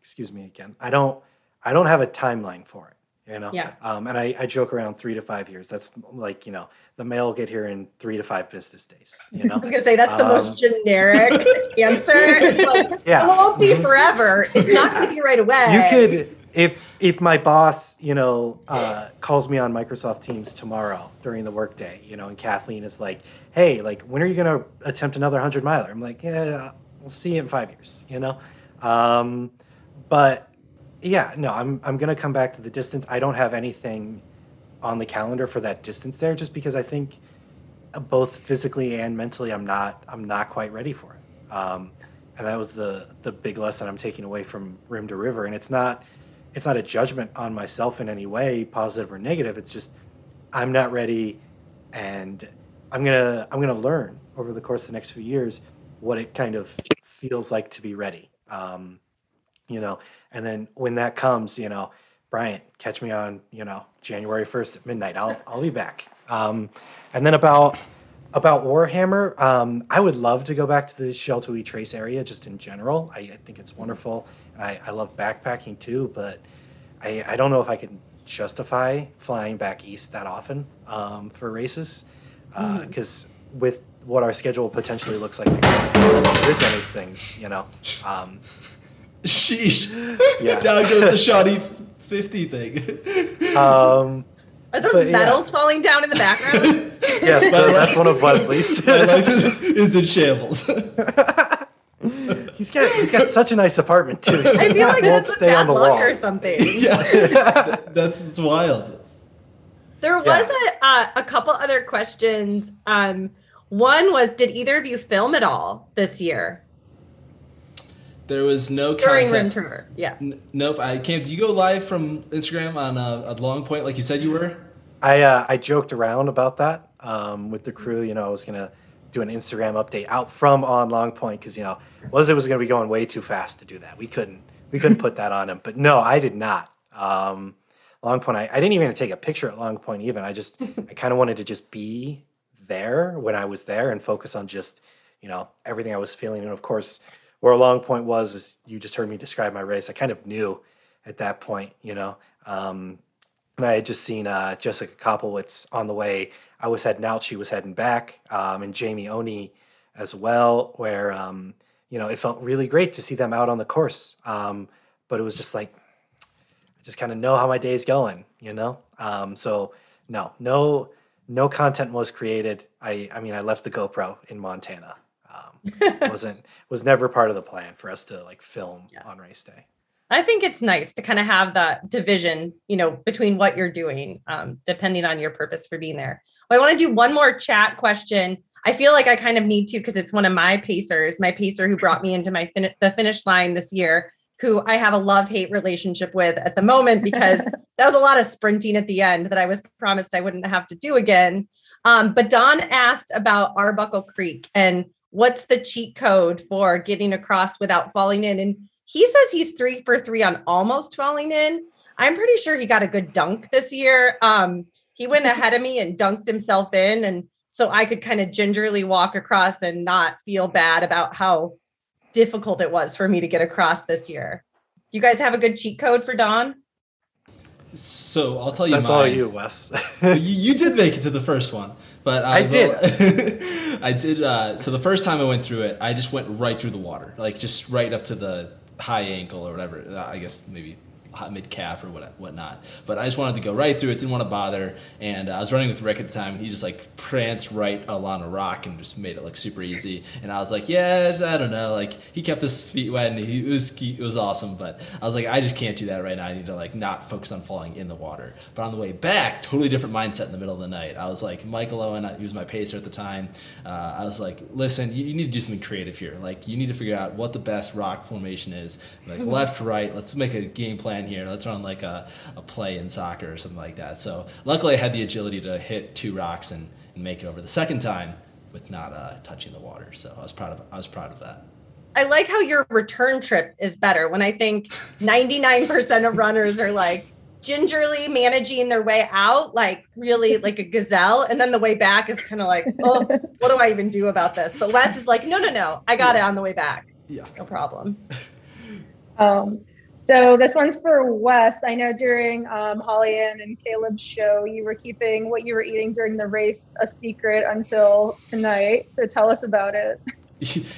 excuse me again. I don't, I don't have a timeline for it, you know? Yeah. Um, and I, I joke around three to five years. That's like, you know, the mail will get here in three to five business days. You know, I was going to say that's um, the most generic answer. It's like, yeah. It won't be forever. It's not going to be right away. You could, if, if my boss, you know, uh, calls me on Microsoft Teams tomorrow during the workday, you know, and Kathleen is like, hey, like, when are you going to attempt another hundred miler? I'm like, yeah, we'll see you in five years, you know? Um, but yeah, no, I'm I'm going to come back to the distance. I don't have anything on the calendar for that distance there, just because I think both physically and mentally, I'm not I'm not quite ready for it. Um, and that was the the big lesson I'm taking away from Rim to River. And it's not it's not a judgment on myself in any way, positive or negative. It's just I'm not ready, and I'm gonna I'm gonna learn over the course of the next few years what it kind of feels like to be ready, um, you know, and then when that comes, you know, Bryant, catch me on, you know, January first at midnight, I'll, I'll be back. Um, and then about, about Warhammer, um, I would love to go back to the Shelter We Trace area just in general. I, I think it's wonderful. I, I love backpacking too, but I, I don't know if I can justify flying back east that often, um, for races. Uh, mm. cause with, what our schedule potentially looks like Ridge Runners things, you know. Um, Sheesh. Yeah. Down goes the Shawnee fifty thing. Um, Are those but, medals yeah. falling down in the background? Yes, that, that's one of Wesley's. My life is, is in shambles. he's got he's got such a nice apartment, too. I feel like that's stay bad on the luck wall. Or something. Yeah, that's it's wild. There was yeah. a, uh, a couple other questions. Um, One was, did either of you film at all this year? There was no During content. During Rim to River, yeah. N- nope, I can't. Did you go live from Instagram on a, a Long Point like you said you were? I uh, I joked around about that um, with the crew. You know, I was going to do an Instagram update out from on Long Point because, you know, Wesley was going to be going way too fast to do that. We couldn't we couldn't put that on him. But no, I did not. Um, Long Point, I, I didn't even take a picture at Long Point even. I just, I kind of wanted to just be there when I was there and focus on just, you know, everything I was feeling. And of course, where Long Point was, is you just heard me describe my race. I kind of knew at that point, you know, um, and I had just seen uh, Jessica Koplowitz on the way. I was heading out. She was heading back, um, and Jamie Oney as well, where, um, you know, it felt really great to see them out on the course. Um, but it was just like, I just kind of know how my day's going, you know? Um, so no, no, No content was created. I, I mean, I left the GoPro in Montana. Um, wasn't was never part of the plan for us to like film yeah. on race day. I think it's nice to kind of have that division, you know, between what you're doing, um, depending on your purpose for being there. Well, I want to do one more chat question. I feel like I kind of need to because it's one of my pacers, my pacer who brought me into my fin- the finish line this year, who I have a love-hate relationship with at the moment because that was a lot of sprinting at the end that I was promised I wouldn't have to do again. Um, but Don asked about Arbuckle Creek and what's the cheat code for getting across without falling in. And he says he's three for three on almost falling in. I'm pretty sure he got a good dunk this year. Um, he went ahead of me and dunked himself in. And so I could kind of gingerly walk across and not feel bad about how difficult it was for me to get across this year. You guys have a good cheat code for Don? So I'll tell you That's mine. All you, Wes. you, you did make it to the first one. But uh, I did. Well, I did. Uh, so the first time I went through it, I just went right through the water, like just right up to the high ankle or whatever. I guess maybe hot mid calf or what whatnot. But I just wanted to go right through it, didn't want to bother. And uh, I was running with Rick at the time, and he just like pranced right along a rock and just made it look super easy. And I was like, yeah, I don't know. Like, he kept his feet wet, and he, it was it was awesome. But I was like, I just can't do that right now. I need to like not focus on falling in the water. But on the way back, totally different mindset in the middle of the night. I was like, Michael Owen, he was my pacer at the time. Uh, I was like, listen, you, you need to do something creative here. Like, you need to figure out what the best rock formation is. Like, left, right. Let's make a game plan here. Let's run like a, a play in soccer or something like that. So luckily I had the agility to hit two rocks and, and make it over the second time with not uh, touching the water. So I was proud of I was proud of that. I like how your return trip is better when I think ninety-nine percent of runners are like gingerly managing their way out, like really like a gazelle. And then the way back is kind of like, oh, what do I even do about this? But Wes is like, no, no, no. I got yeah. it on the way back. Yeah. No problem. Um. So this one's for Wes. I know during um, Holly Ann and Caleb's show, you were keeping what you were eating during the race a secret until tonight. So tell us about it.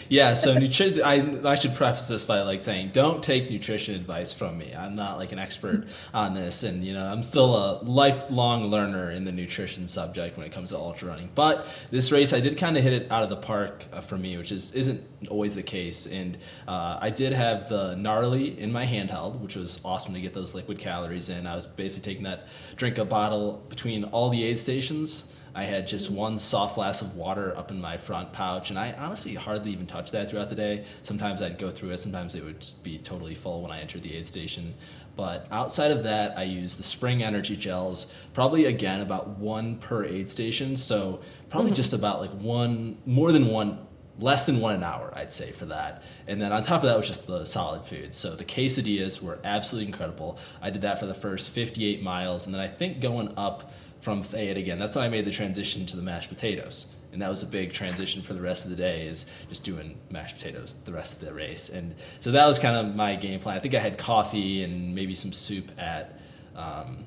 Yeah, so nutrition. I, I should preface this by like saying, don't take nutrition advice from me. I'm not like an expert on this, and you know, I'm still a lifelong learner in the nutrition subject when it comes to ultra running. But this race, I did kind of hit it out of the park uh, for me, which is isn't always the case. And uh, I did have the gnarly in my handheld, which was awesome to get those liquid calories in. I was basically taking that drink a bottle between all the aid stations. I had just one soft glass of water up in my front pouch, and I honestly hardly even touched that throughout the day. Sometimes I'd go through it. Sometimes it would be totally full when I entered the aid station. But outside of that, I used the Spring Energy Gels, probably, again, about one per aid station. So probably mm-hmm. just about like one, more than one, less than one an hour, I'd say, for that. And then on top of that was just the solid food. So the quesadillas were absolutely incredible. I did that for the first fifty-eight miles, and then I think going up from Fayette again. That's when I made the transition to the mashed potatoes. And that was a big transition for the rest of the day, is just doing mashed potatoes the rest of the race. And so that was kind of my game plan. I think I had coffee and maybe some soup at um,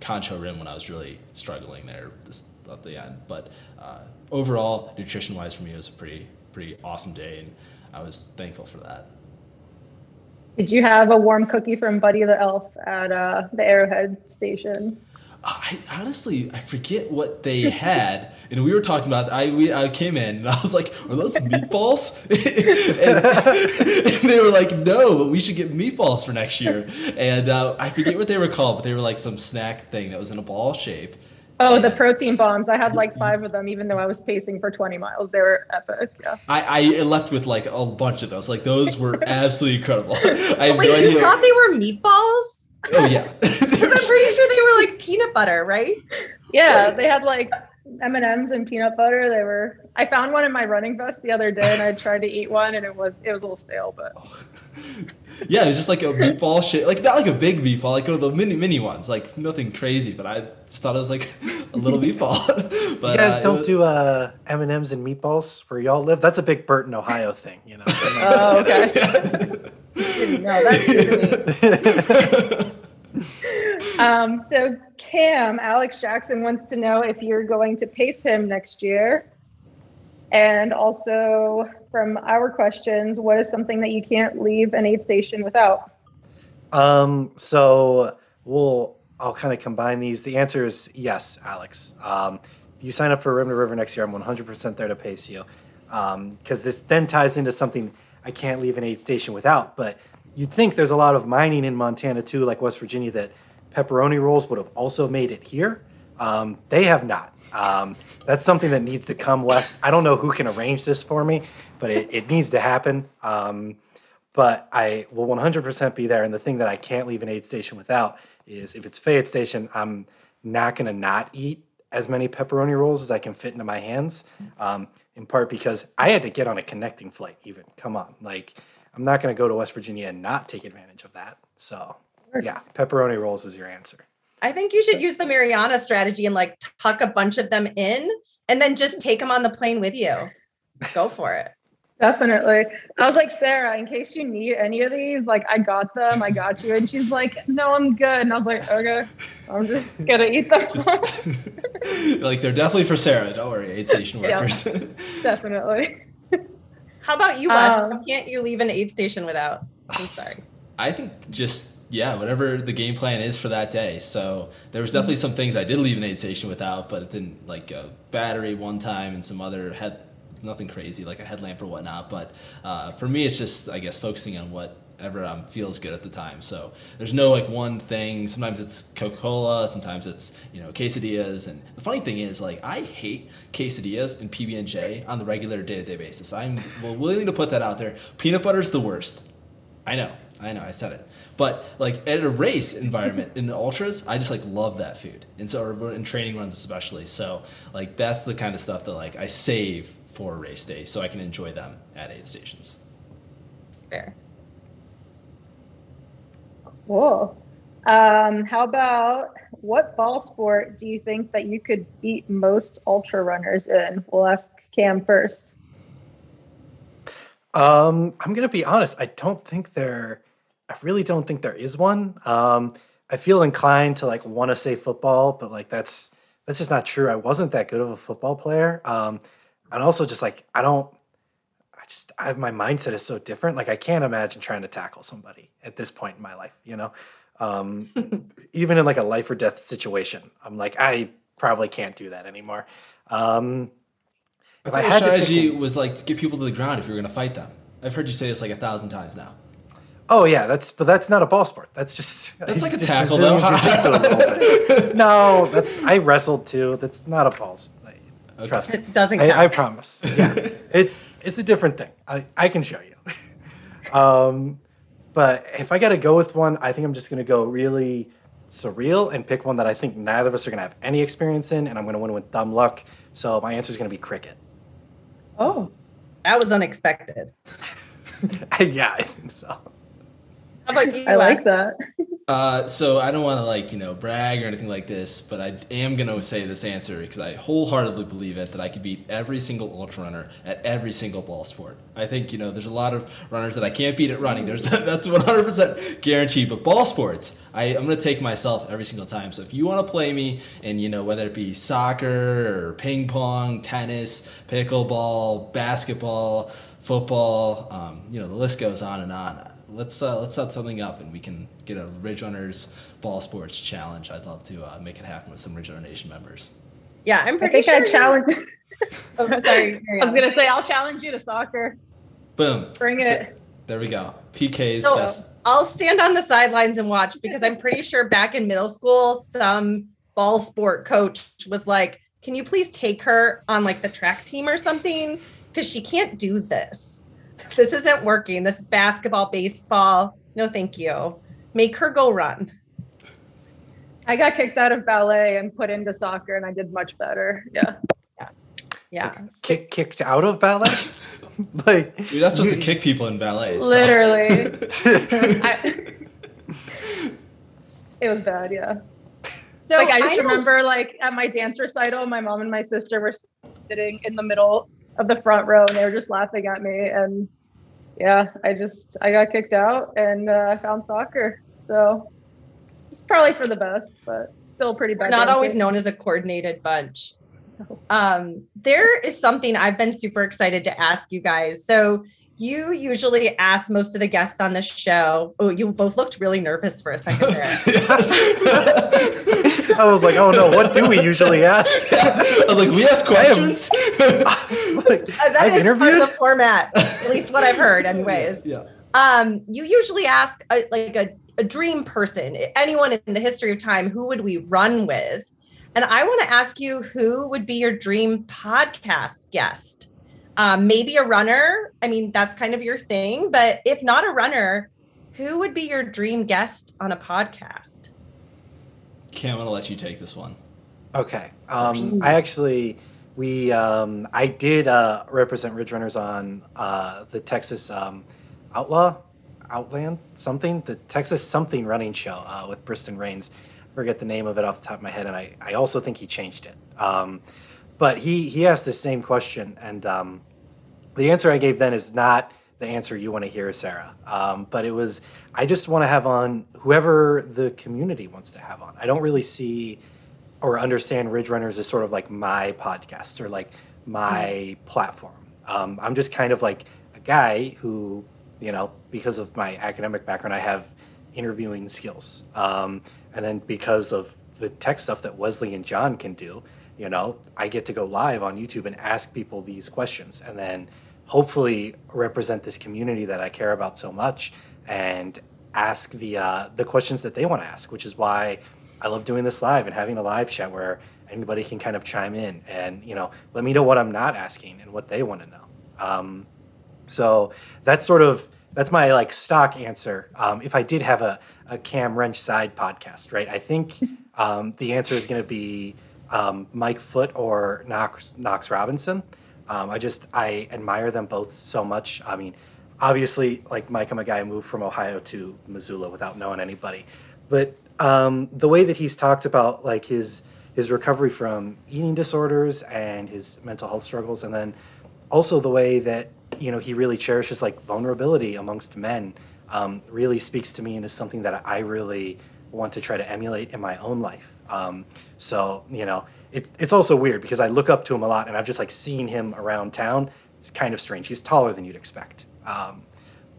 Concho Rim when I was really struggling there at the end. But uh, overall, nutrition-wise for me, it was a pretty, pretty awesome day, and I was thankful for that. Did you have a warm cookie from Buddy the Elf at uh, the Arrowhead station? I honestly, I forget what they had. And we were talking about, I we, I came in and I was like, are those meatballs? and, and they were like, no, but we should get meatballs for next year. And uh, I forget what they were called, but they were like some snack thing that was in a ball shape. Oh, and the protein bombs. I had like five of them, even though I was pacing for twenty miles. They were epic. Yeah. I, I left with like a bunch of those. Like, those were absolutely incredible. I have Wait, no you idea. Thought they were meatballs? Oh, yeah. I'm pretty sure they were like peanut butter, right? Yeah, they had like M and M's and peanut butter. They were. I found one in my running vest the other day, and I tried to eat one, and it was it was a little stale, but. Yeah, it was just like a meatball shape, like not like a big meatball, like one of the mini mini ones, like nothing crazy. But I just thought it was like a little meatball. But, you guys uh, don't was... do uh, M and M's and meatballs where y'all live? That's a big Burton, Ohio thing, you know. Oh, okay. Yeah. No, that's good. um, so Cam, Alex Jackson wants to know if you're going to pace him next year. And also from our questions, what is something that you can't leave an aid station without? Um, so we'll, I'll kind of combine these. The answer is yes, Alex. Um, if you sign up for Rim to River next year, I'm one hundred percent there to pace you. Um, cause this then ties into something I can't leave an aid station without, but you'd think there's a lot of mining in Montana too, like West Virginia, that pepperoni rolls would have also made it here. Um, they have not. Um, that's something that needs to come west. I don't know who can arrange this for me, but it, it needs to happen. Um, but I will one hundred percent be there. And the thing that I can't leave an aid station without is if it's Fayette Station, I'm not going to not eat as many pepperoni rolls as I can fit into my hands, um, in part because I had to get on a connecting flight even. Come on. Like, I'm not going to go to West Virginia and not take advantage of that. So, yeah, pepperoni rolls is your answer. I think you should use the Mariana strategy and like tuck a bunch of them in and then just take them on the plane with you. Go for it. Definitely. I was like, Sarah, in case you need any of these, like, I got them. I got you. And she's like, no, I'm good. And I was like, okay, I'm just going to eat them. Just, like, they're definitely for Sarah. Don't worry, aid station workers. Yeah, definitely. How about you, Wes? Um, Can't you leave an aid station without? I'm sorry. I think just yeah, whatever the game plan is for that day. So there was definitely some things I did leave an aid station without, but it didn't, like a battery one time and some other head, nothing crazy, like a headlamp or whatnot. But uh, for me, it's just, I guess, focusing on whatever um, feels good at the time. So there's no like one thing. Sometimes it's Coca-Cola, sometimes it's, you know, quesadillas. And the funny thing is, like, I hate quesadillas and P B and J on the regular day-to-day basis. I'm willing to put that out there. Peanut butter's the worst. I know, I know, I said it. But like at a race environment in the ultras, I just like love that food, and so or in training runs especially. So like that's the kind of stuff that like I save for a race day, so I can enjoy them at aid stations. That's fair. Cool. Um, how about what ball sport do you think that you could beat most ultra runners in? We'll ask Cam first. Um, I'm gonna be honest. I don't think there. I really don't think there is one. Um, I feel inclined to like want to say football, but like that's that's just not true. I wasn't that good of a football player, um, and also just like I don't. I just I, my mindset is so different. Like I can't imagine trying to tackle somebody at this point in my life. You know, um, even in like a life or death situation, I'm like I probably can't do that anymore. Um, I thought your strategy was like to get people to the ground if you're going to fight them. I've heard you say this like a thousand times now. Oh yeah, that's but that's not a ball sport. That's just that's like a tackle though. No, that's I wrestled too. That's not a ball sport. Okay. Trust me, it doesn't. I, I promise. Yeah, it's it's a different thing. I, I can show you. Um, but if I got to go with one, I think I'm just going to go really surreal and pick one that I think neither of us are going to have any experience in, and I'm going to win with dumb luck. So my answer is going to be cricket. Oh, that was unexpected. Yeah, I think so. How about you? I like that. uh, so I don't want to like, you know, brag or anything like this, but I am going to say this answer because I wholeheartedly believe it, that I could beat every single ultra runner at every single ball sport. I think, you know, there's a lot of runners that I can't beat at running. There's that's one hundred percent guaranteed. But ball sports, I, I'm going to take myself every single time. So if you want to play me in, you know, whether it be soccer or ping pong, tennis, pickleball, basketball, football, um, you know, the list goes on and on. Let's uh, let's set something up and we can get a Ridge Runners Ball Sports Challenge. I'd love to uh, make it happen with some Ridge Runner Nation members. Yeah, I'm pretty I think sure. I challenge. Oh, sorry, I was gonna say I'll challenge you to soccer. Boom! Bring it. There, there we go. P K's so best. I'll stand on the sidelines and watch because I'm pretty sure back in middle school, some ball sport coach was like, "Can you please take her on like the track team or something? Because she can't do this. This isn't working. This basketball, baseball, no thank you. Make her go run." I got kicked out of ballet and put into soccer, and I did much better. Yeah. Yeah. Yeah. Kick, kicked out of ballet? Like, you're not supposed you, to kick people in ballet. So. Literally. I, it was bad, yeah. So like I just I remember like at my dance recital, my mom and my sister were sitting in the middle of the front row, and they were just laughing at me, and yeah, I just I got kicked out, and uh, I found soccer, so it's probably for the best, but still pretty bad. We're not always known as a coordinated bunch. Um, there is something I've been super excited to ask you guys. So you usually ask most of the guests on the show. Oh, you both looked really nervous for a second there. I was like, oh no, what do we usually ask? I was like, we ask questions? Like, that I've is interviewed? Part of the format, at least what I've heard anyways. Yeah. Um, you usually ask a, like a, a dream person, anyone in the history of time, who would we run with? And I want to ask you, who would be your dream podcast guest? Um, maybe a runner. I mean, that's kind of your thing, but if not a runner, who would be your dream guest on a podcast? Cam, I'm going to let you take this one. Okay. Um, I actually, we, um, I did uh, represent Ridge Runners on uh, the Texas um, Outlaw, Outland, something, the Texas something running show uh, with Briston Rains. I forget the name of it off the top of my head. And I, I also think he changed it. Um, but he, he asked the same question. And um, the answer I gave then is not the answer you want to hear, Sarah. Um, but it was, I just want to have on whoever the community wants to have on. I don't really see or understand Ridge Runners as sort of like my podcast or like my mm-hmm. platform. Um, I'm just kind of like a guy who, you know, because of my academic background, I have interviewing skills. Um, and then because of the tech stuff that Wesley and John can do, you know, I get to go live on YouTube and ask people these questions and then hopefully represent this community that I care about so much and ask the uh, the questions that they want to ask, which is why I love doing this live and having a live chat where anybody can kind of chime in and, you know, let me know what I'm not asking and what they want to know. Um, so that's sort of, that's my like stock answer. Um, if I did have a, a Cam Wrench side podcast, right, I think um, the answer is going to be um, Mike Foote or Knox, Knox Robinson. Um, I just, I admire them both so much. I mean, obviously, like Mike, I'm a guy who moved from Ohio to Missoula without knowing anybody. But um, the way that he's talked about like his his recovery from eating disorders and his mental health struggles, and then also the way that, you know, he really cherishes like vulnerability amongst men um, really speaks to me and is something that I really want to try to emulate in my own life. Um, so, you know, it, it's also weird because I look up to him a lot and I've just like seen him around town. It's kind of strange. He's taller than you'd expect. Um,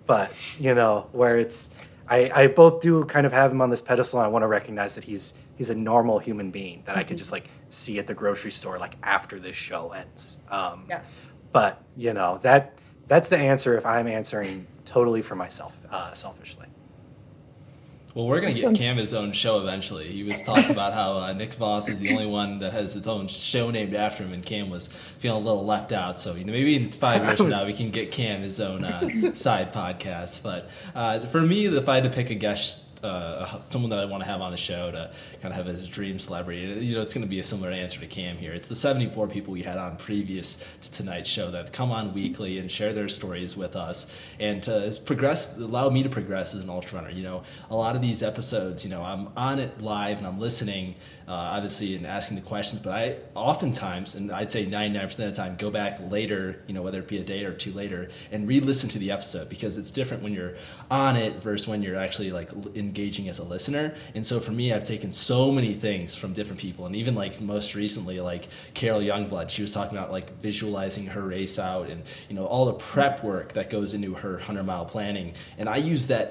but, you know, where it's, I, I both do kind of have him on this pedestal. And I want to recognize that he's, he's a normal human being that mm-hmm. I could just like see at the grocery store, like after this show ends. Um, yeah. But, you know, that, that's the answer if I'm answering totally for myself, uh, selfishly. Well, we're going to get Cam his own show eventually. He was talking about how uh, Nick Voss is the only one that has his own show named after him, and Cam was feeling a little left out. So, you know, maybe in five years from now we can get Cam his own uh, side podcast. But uh, for me, if I had to pick a guest, Uh, someone that I want to have on the show to kind of have as a dream celebrity. You know, it's going to be a similar answer to Cam here. It's the seventy-four people we had on previous to tonight's show that come on weekly and share their stories with us and to progress, allow me to progress as an ultra runner. You know, a lot of these episodes, you know, I'm on it live and I'm listening, uh, obviously, and asking the questions, but I oftentimes, and I'd say ninety-nine percent of the time, go back later, you know, whether it be a day or two later, and re-listen to the episode because it's different when you're on it versus when you're actually like in engaging as a listener. And so for me, I've taken so many things from different people. And even like most recently, like Carol Youngblood, she was talking about like visualizing her race out and, you know, all the prep work that goes into her hundred mile planning. And I used that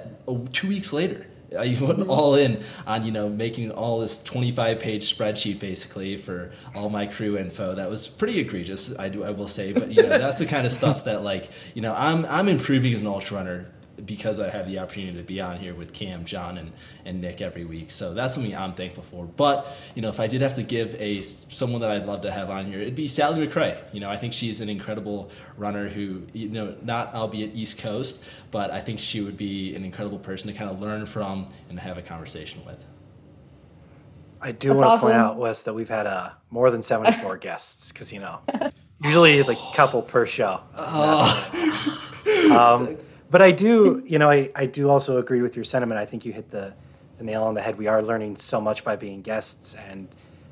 two weeks later. I went all in on, you know, making all this twenty-five page spreadsheet basically for all my crew info. That was pretty egregious, I do, I will say. But, you know, that's the kind of stuff that like, you know, I'm I'm improving as an ultra runner because I have the opportunity to be on here with Cam, John, and, and Nick every week. So that's something I'm thankful for. But, you know, if I did have to give a someone that I'd love to have on here, it'd be Sally McRae. You know, I think she's an incredible runner who, you know, not albeit East Coast, but I think she would be an incredible person to kind of learn from and have a conversation with. I do that's want awesome. to point out, Wes, that we've had uh, more than seventy-four guests because, you know, usually like a couple per show. Oh. Um But I do, you know, I, I do also agree with your sentiment. I think you hit the, the nail on the head. We are learning so much by being guests. And,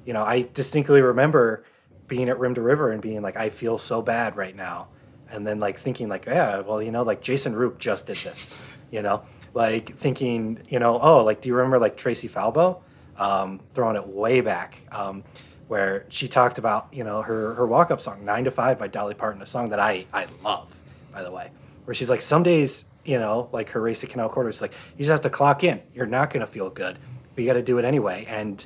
you know, I distinctly remember being at Rim to River and being like, I feel so bad right now. And then like thinking like, yeah, well, you know, like Jason Roop just did this, you know, like thinking, you know, oh, like, do you remember like Tracy Falbo um, throwing it way back um, where she talked about, you know, her, her walk-up song, Nine to Five by Dolly Parton, a song that I, I love, by the way. Where she's like, some days, you know, like her race at Canal Corridor, it's like, you just have to clock in. You're not going to feel good, but you got to do it anyway. And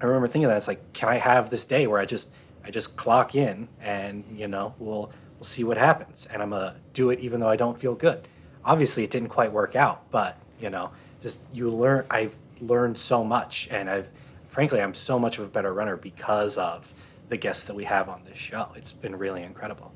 I remember thinking that, it's like, can I have this day where I just I just clock in and, you know, we'll we'll see what happens. And I'm going to do it even though I don't feel good. Obviously, it didn't quite work out, but, you know, just you learn. I've learned so much. And I've, frankly, I'm so much of a better runner because of the guests that we have on this show. It's been really incredible.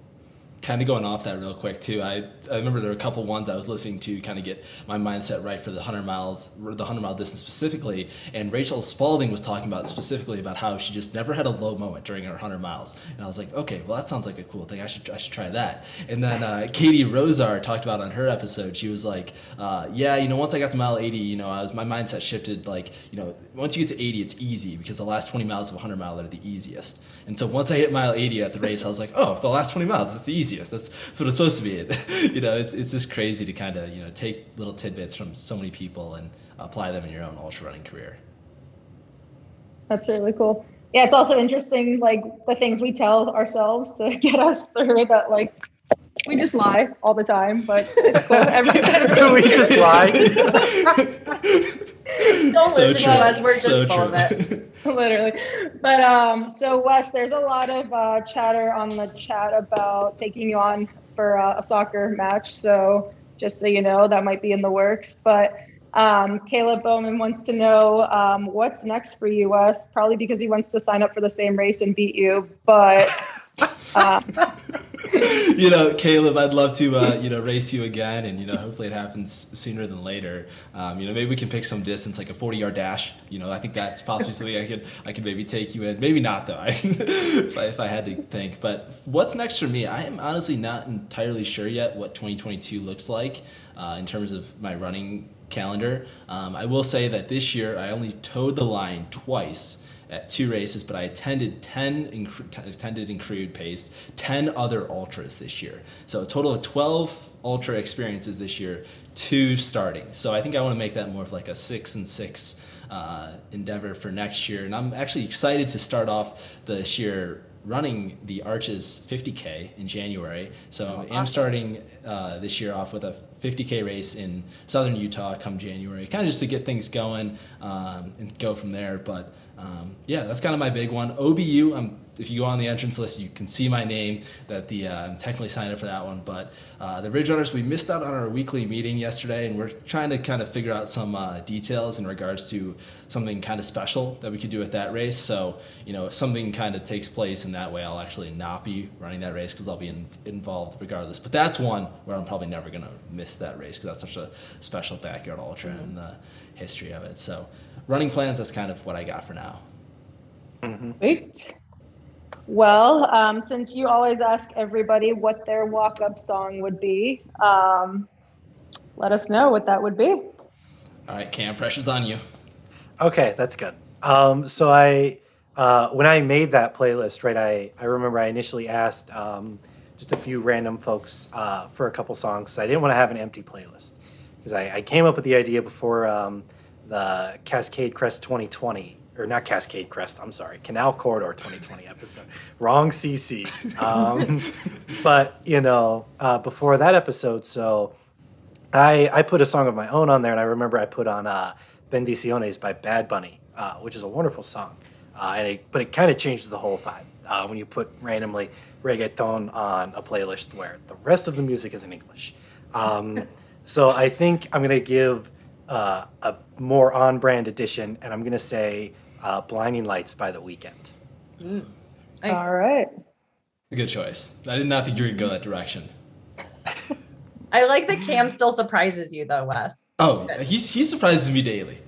Kind of going off that real quick too. I, I remember there were a couple ones I was listening to kind of get my mindset right for the hundred miles, the hundred mile distance specifically. And Rachel Spalding was talking about specifically about how she just never had a low moment during her hundred miles. And I was like, okay, well that sounds like a cool thing. I should I should try that. And then uh, Katie Rozar talked about on her episode. She was like, uh, yeah, you know, once I got to mile eighty, you know, I was my mindset shifted. Like, you know, once you get to eighty, it's easy because the last twenty miles of a hundred mile are the easiest. And so once I hit mile eighty at the race, I was like, oh, the last twenty miles, it's the easiest. That's, that's what it's supposed to be. You know, it's it's just crazy to kind of, you know, take little tidbits from so many people and apply them in your own ultra running career. That's really cool. Yeah, it's also interesting, like the things we tell ourselves to get us through that, like We just lie all the time, but it's cool. Everybody. We just lie. Don't so listen true. to us. We're so just full of it. Literally. But um, so Wes, there's a lot of uh, chatter on the chat about taking you on for uh, a soccer match. So just so you know, that might be in the works. But um, Caleb Bowman wants to know um, what's next for you, Wes. Probably because he wants to sign up for the same race and beat you, but. Uh, you know, Caleb, I'd love to, uh, you know, race you again, and, you know, hopefully it happens sooner than later. Um, you know, maybe we can pick some distance, like a forty-yard dash. You know, I think that's possibly something I could I could maybe take you in. Maybe not, though, if, I, if I had to think. But what's next for me? I am honestly not entirely sure yet what twenty twenty-two looks like uh, in terms of my running calendar. Um, I will say that this year I only towed the line twice at two races, but I attended ten, attended and crewed, paced ten other ultras this year. So a total of twelve ultra experiences this year, two starting. So I think I want to make that more of like a six and six uh, endeavor for next year. And I'm actually excited to start off this year running the Arches fifty K in January. So oh, awesome. I'm starting uh, this year off with a fifty K race in Southern Utah come January, kind of just to get things going um, and go from there. But Um, yeah, that's kind of my big one. O B U, um, if you go on the entrance list, you can see my name. That the uh, I'm technically signed up for that one. But uh, the Ridge Runners, we missed out on our weekly meeting yesterday, and we're trying to kind of figure out some uh, details in regards to something kind of special that we could do at that race. So, you know, if something kind of takes place in that way, I'll actually not be running that race because I'll be in, involved regardless. But that's one where I'm probably never going to miss that race because that's such a special backyard ultra mm-hmm. in the history of it. So running plans, that's kind of what I got for now. Mm-hmm. Great. Well, um, since you always ask everybody what their walk-up song would be, um, let us know what that would be. All right, Cam, pressure's on you. Okay, that's good. Um, so I, uh, when I made that playlist, right, I, I remember I initially asked um, just a few random folks uh, for a couple songs. I didn't want to have an empty playlist because I, I came up with the idea before um, the Cascade Crest twenty twenty or not Cascade Crest, I'm sorry, Canal Corridor twenty twenty episode. Wrong C C. Um, but, you know, uh, before that episode, so I I put a song of my own on there, and I remember I put on uh, Bendiciones by Bad Bunny, uh, which is a wonderful song. Uh, and it, but it kind of changes the whole vibe uh, when you put randomly reggaeton on a playlist where the rest of the music is in English. Um, so I think I'm going to give uh, a more on-brand edition, and I'm going to say... Uh, Blinding Lights by The Weeknd. Mm. Nice. All right. Good choice. I did not think you were going to go that direction. I like that Cam still surprises you, though, Wes. Oh, he, he surprises me daily.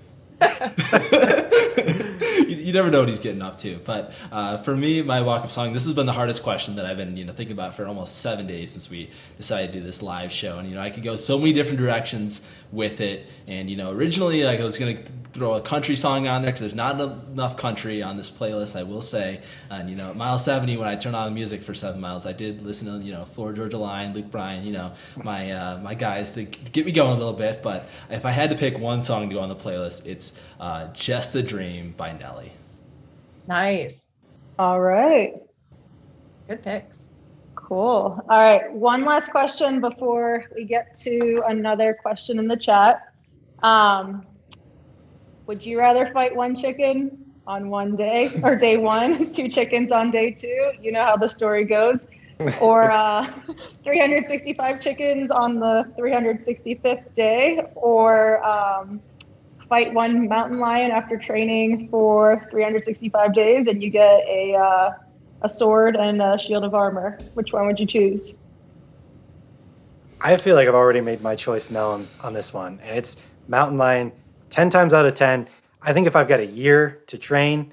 you, you never know what he's getting up to. But uh, for me, my walk-up song, this has been the hardest question that I've been you know, thinking about for almost seven days since we decided to do this live show. And, you know, I could go so many different directions with it. And, you know, originally, like, I was going to throw a country song on there because there's not enough country on this playlist, I will say. And, you know, mile seventy, when I turned on the music for seven miles, I did listen to, you know, Florida Georgia Line, Luke Bryan, you know, my uh, my guys to get me going a little bit. But if I had to pick one song to go on the playlist, it's uh, Just a Dream by Nelly. Nice. All right. Good picks. Cool. All right. One last question before we get to another question in the chat. Um, Would you rather fight one chicken on one day or day one, two chickens on day two? You know how the story goes. Or uh, three hundred sixty-five chickens on the three hundred sixty-fifth day, or um, fight one mountain lion after training for three hundred sixty-five days and you get a, uh, a sword and a shield of armor. Which one would you choose? I feel like I've already made my choice now on, on this one. And it's mountain lion. ten times out of ten, I think if I've got a year to train,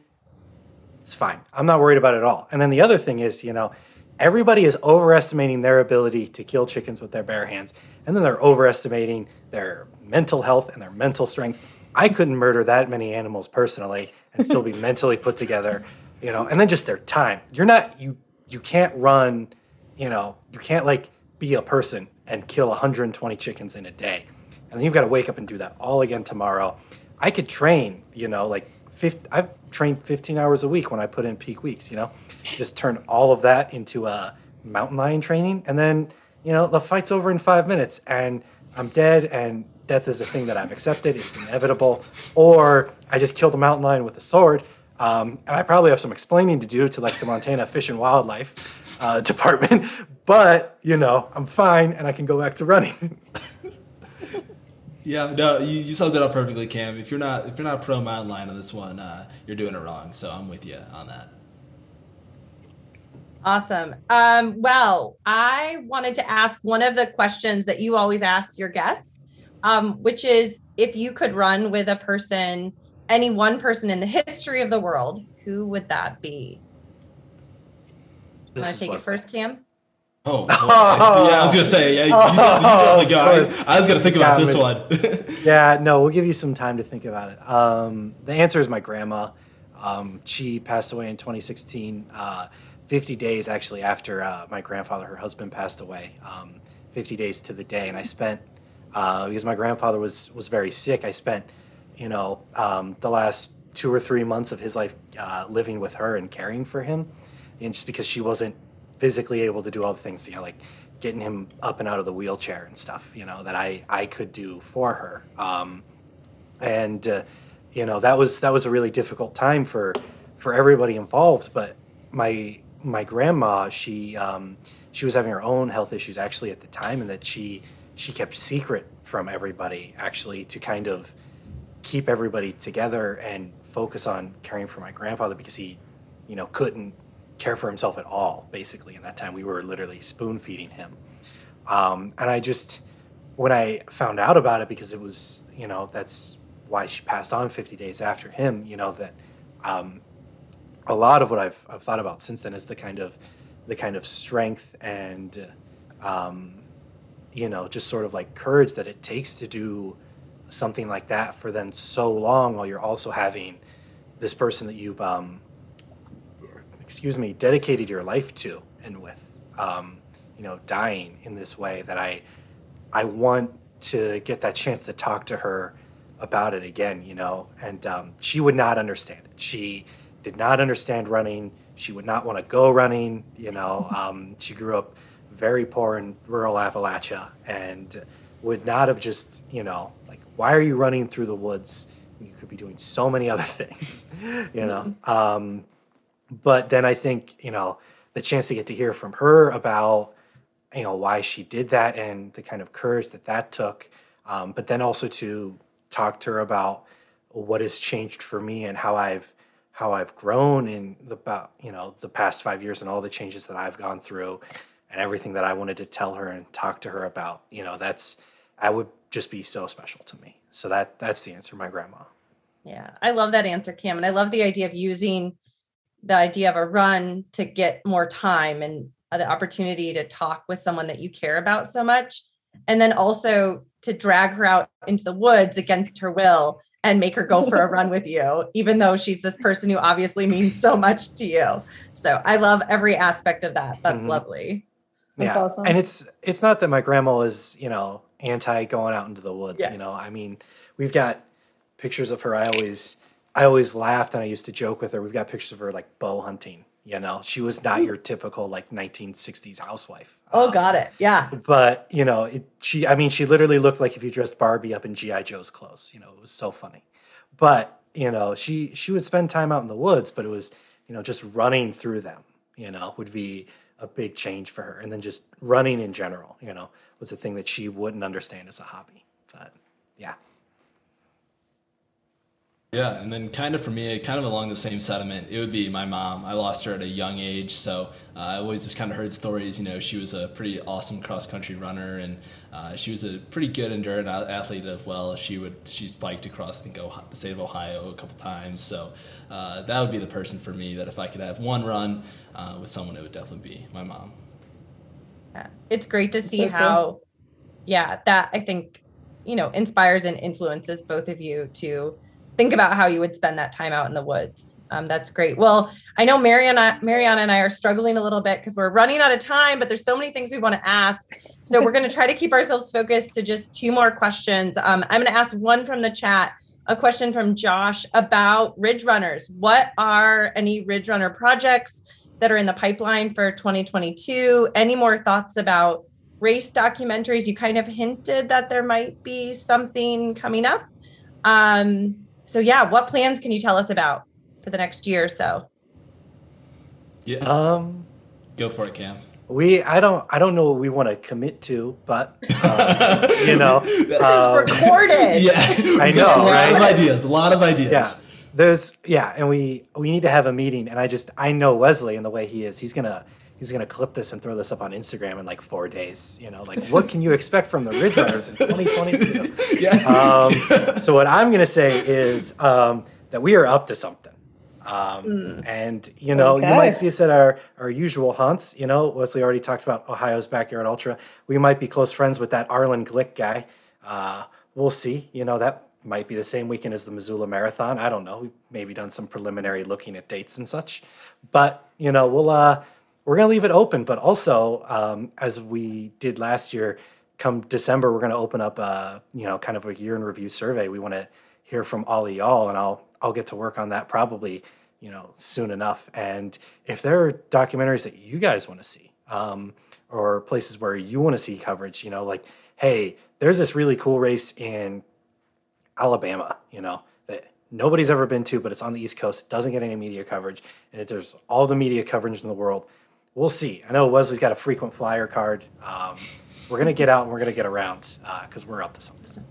it's fine. I'm not worried about it at all. And then the other thing is, you know, everybody is overestimating their ability to kill chickens with their bare hands. And then they're overestimating their mental health and their mental strength. I couldn't murder that many animals personally and still be mentally put together, you know, and then just their time. You're not, you, you can't run, you know, you can't like be a person and kill one hundred twenty chickens in a day. And then you've got to wake up and do that all again tomorrow. I could train, you know, like fifty, I've trained fifteen hours a week when I put in peak weeks, you know, just turn all of that into a mountain lion training. And then, you know, the fight's over in five minutes and I'm dead and death is a thing that I've accepted. It's inevitable. Or I just killed a mountain lion with a sword. Um, and I probably have some explaining to do to, like, the Montana Fish and Wildlife uh, Department. But, you know, I'm fine and I can go back to running. Yeah, no, you, you summed it up perfectly, Cam. If you're not if you're not pro mountain lion on this one, uh, you're doing it wrong. So I'm with you on that. Awesome. Um, well, I wanted to ask one of the questions that you always ask your guests, um, which is if you could run with a person, any one person in the history of the world, who would that be? You want to take it first, Cam? Oh, boy. Oh, yeah, I was going to say, yeah, you oh, got the guy. I was going to think about yeah, this one. Yeah, no, we'll give you some time to think about it. Um, the answer is my grandma. Um, she passed away in twenty sixteen, uh, fifty days actually after uh, my grandfather, her husband, passed away, um, fifty days to the day. And I spent, uh, because my grandfather was, was very sick, I spent, you know, um, the last two or three months of his life uh, living with her and caring for him. And just because she wasn't physically able to do all the things, you know, like getting him up and out of the wheelchair and stuff, you know, that I, I could do for her. Um, and, uh, you know, that was, that was a really difficult time for, for everybody involved. But my, my grandma, she, um, she was having her own health issues actually at the time, and that she, she kept secret from everybody actually to kind of keep everybody together and focus on caring for my grandfather, because he, you know, couldn't care for himself at all, basically. In that time, we were literally spoon feeding him. Um, and I just, when I found out about it, because it was, you know, that's why she passed on fifty days after him, you know, that um, a lot of what I've, I've thought about since then is the kind of, the kind of strength and, um, you know, just sort of like courage that it takes to do something like that for then so long, while you're also having this person that you've, um, excuse me, dedicated your life to and with, um, you know, dying in this way, that I, I want to get that chance to talk to her about it again, you know, and um, she would not understand it. She did not understand running. She would not want to go running, you know. Um, she grew up very poor in rural Appalachia and would not have just, you know, like, why are you running through the woods? You could be doing so many other things, you know. Um, But then I think, you know, the chance to get to hear from her about, you know, why she did that and the kind of courage that that took. Um, but then also to talk to her about what has changed for me and how I've how I've grown in the about, you know, the past five years and all the changes that I've gone through and everything that I wanted to tell her and talk to her about. You know, that's I would just be so special to me. So that that's the answer, my grandma. Yeah, I love that answer, Cam. And I love the idea of using the idea of a run to get more time and the opportunity to talk with someone that you care about so much. And then also to drag her out into the woods against her will and make her go for a run with you, even though she's this person who obviously means so much to you. So I love every aspect of that. That's mm-hmm. lovely. That's yeah. Awesome. And it's, it's not that my grandma is, you know, anti going out into the woods, yeah. you know, I mean, we've got pictures of her. I always, I always laughed and I used to joke with her. We've got pictures of her like bow hunting, you know, she was not your typical like nineteen sixties housewife. Oh, um, got it. Yeah. But you know, it, she, I mean, she literally looked like if you dressed Barbie up in G I Joe's clothes, you know, it was so funny, but you know, she, she would spend time out in the woods, but it was, you know, just running through them, you know, would be a big change for her. And then just running in general, you know, was a thing that she wouldn't understand as a hobby, but yeah. Yeah, and then kind of for me, kind of along the same sentiment, it would be my mom. I lost her at a young age, so uh, I always just kind of heard stories. You know, she was a pretty awesome cross-country runner, and uh, she was a pretty good endurance athlete as well. She would she's biked across, I think, Ohio, the state of Ohio a couple times. So uh, that would be the person for me that if I could have one run uh, with someone, it would definitely be my mom. Yeah, it's great to see how, yeah, that I think, you know, inspires and influences both of you to think about how you would spend that time out in the woods. Um, that's great. Well, I know Mariana, Mariana and I are struggling a little bit because we're running out of time, but there's so many things we want to ask. So we're going to try to keep ourselves focused to just two more questions. Um, I'm going to ask one from the chat, a question from Josh about Ridge Runners. What are any Ridge Runner projects that are in the pipeline for twenty twenty-two? Any more thoughts about race documentaries. You kind of hinted that there might be something coming up. Um, so yeah, what plans can you tell us about for the next year or so? Yeah. Um, Go for it, Cam. We, I don't, I don't know what we want to commit to, but um, you know, this um, is recorded. Yeah, I know. A lot right? of ideas. A lot of ideas. Yeah, there's yeah, and we we need to have a meeting. And I just I know Wesley and the way he is. He's gonna he's gonna clip this and throw this up on Instagram in like four days. You know, like what can you expect from the Ridge Runners in twenty twenty-two? Yeah. Um, so what I'm gonna say is um, that we are up to something. Um, mm. And, you know, okay. you might see us at our, our usual hunts. You know, Wesley already talked about Ohio's Backyard Ultra. We might be close friends with that Arlen Glick guy. Uh, we'll see. You know, that might be the same weekend as the Missoula Marathon. I don't know. We've maybe done some preliminary looking at dates and such. But, you know, we'll, uh, we're going to leave it open. But also, um, as we did last year, come December, we're going to open up, a, you know, kind of a year in review survey. We want to hear from all of y'all, and I'll I'll get to work on that probably, you know, soon enough. And if there are documentaries that you guys want to see, um, or places where you want to see coverage, you know, like, hey, there's this really cool race in Alabama, you know, that nobody's ever been to, but it's on the East Coast. It doesn't get any media coverage. And if there's all the media coverage in the world, we'll see. I know Wesley's got a frequent flyer card. Um, we're going to get out and we're going to get around because uh, we're up to something.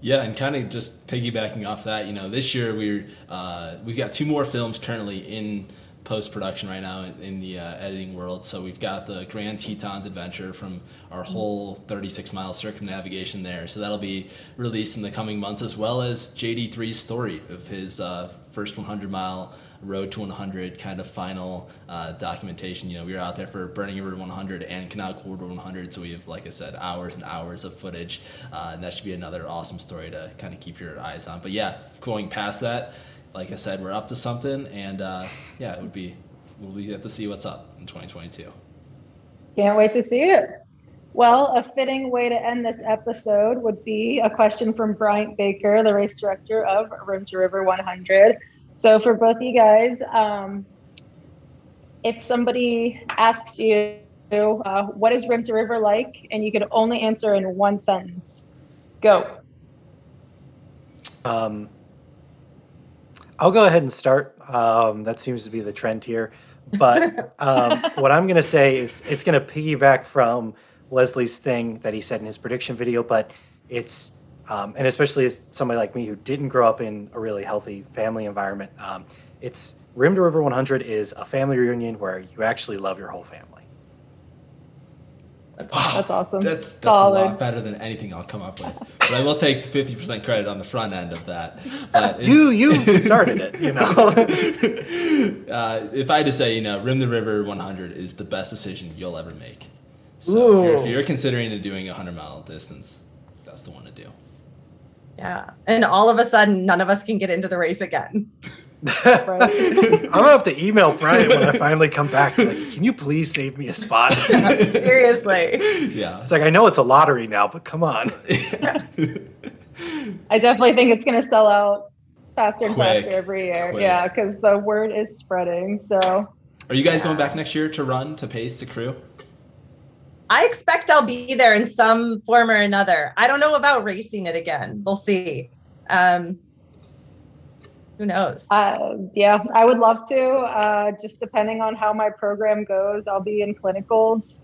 Yeah, and kind of just piggybacking off that, you know, this year we're uh, we've got two more films currently in post-production right now in, in the uh, editing world. So we've got the Grand Tetons Adventure from our whole thirty-six mile circumnavigation there. So that'll be released in the coming months, as well as J D three's story of his uh, first one hundred mile Road to one hundred kind of final uh, documentation. You know, we were out there for Burning River one hundred and Canal Corridor one hundred, so we have, like I said, hours and hours of footage, uh, and that should be another awesome story to kind of keep your eyes on. But yeah, going past that, like I said, we're up to something, and uh, yeah, it would be we'll be able to see what's up in twenty twenty-two. Can't wait to see it. Well, a fitting way to end this episode would be a question from Bryant Baker, the race director of Rim to River one hundred. So for both of you guys, um, if somebody asks you, uh, what is Rim to River like? And you could only answer in one sentence. Go. Um, I'll go ahead and start. Um, that seems to be the trend here. But um, what I'm going to say is it's going to piggyback from Wesley's thing that he said in his prediction video, but it's Um, and especially as somebody like me who didn't grow up in a really healthy family environment, um, it's Rim to River one hundred is a family reunion where you actually love your whole family. That's, wow. that's awesome. That's, that's a lot better than anything I'll come up with. But I will take the fifty percent credit on the front end of that. But it, you you started it, you know. uh, if I had to say, you know, Rim to River one hundred is the best decision you'll ever make. So if you're, if you're considering doing a one hundred mile distance, that's the one to do. Yeah. And all of a sudden, none of us can get into the race again. I'm going to have to email Brian when I finally come back. Like, can you please save me a spot? Seriously. Yeah. It's like, I know it's a lottery now, but come on. Yeah. I definitely think it's going to sell out faster and Quick. faster every year. Quick. Yeah. Because the word is spreading. So are you guys yeah. going back next year to run, to pace, to crew? I expect I'll be there in some form or another. I don't know about racing it again. We'll see. Um, who knows? Uh, yeah, I would love to. Uh, just depending on how my program goes, I'll be in clinicals.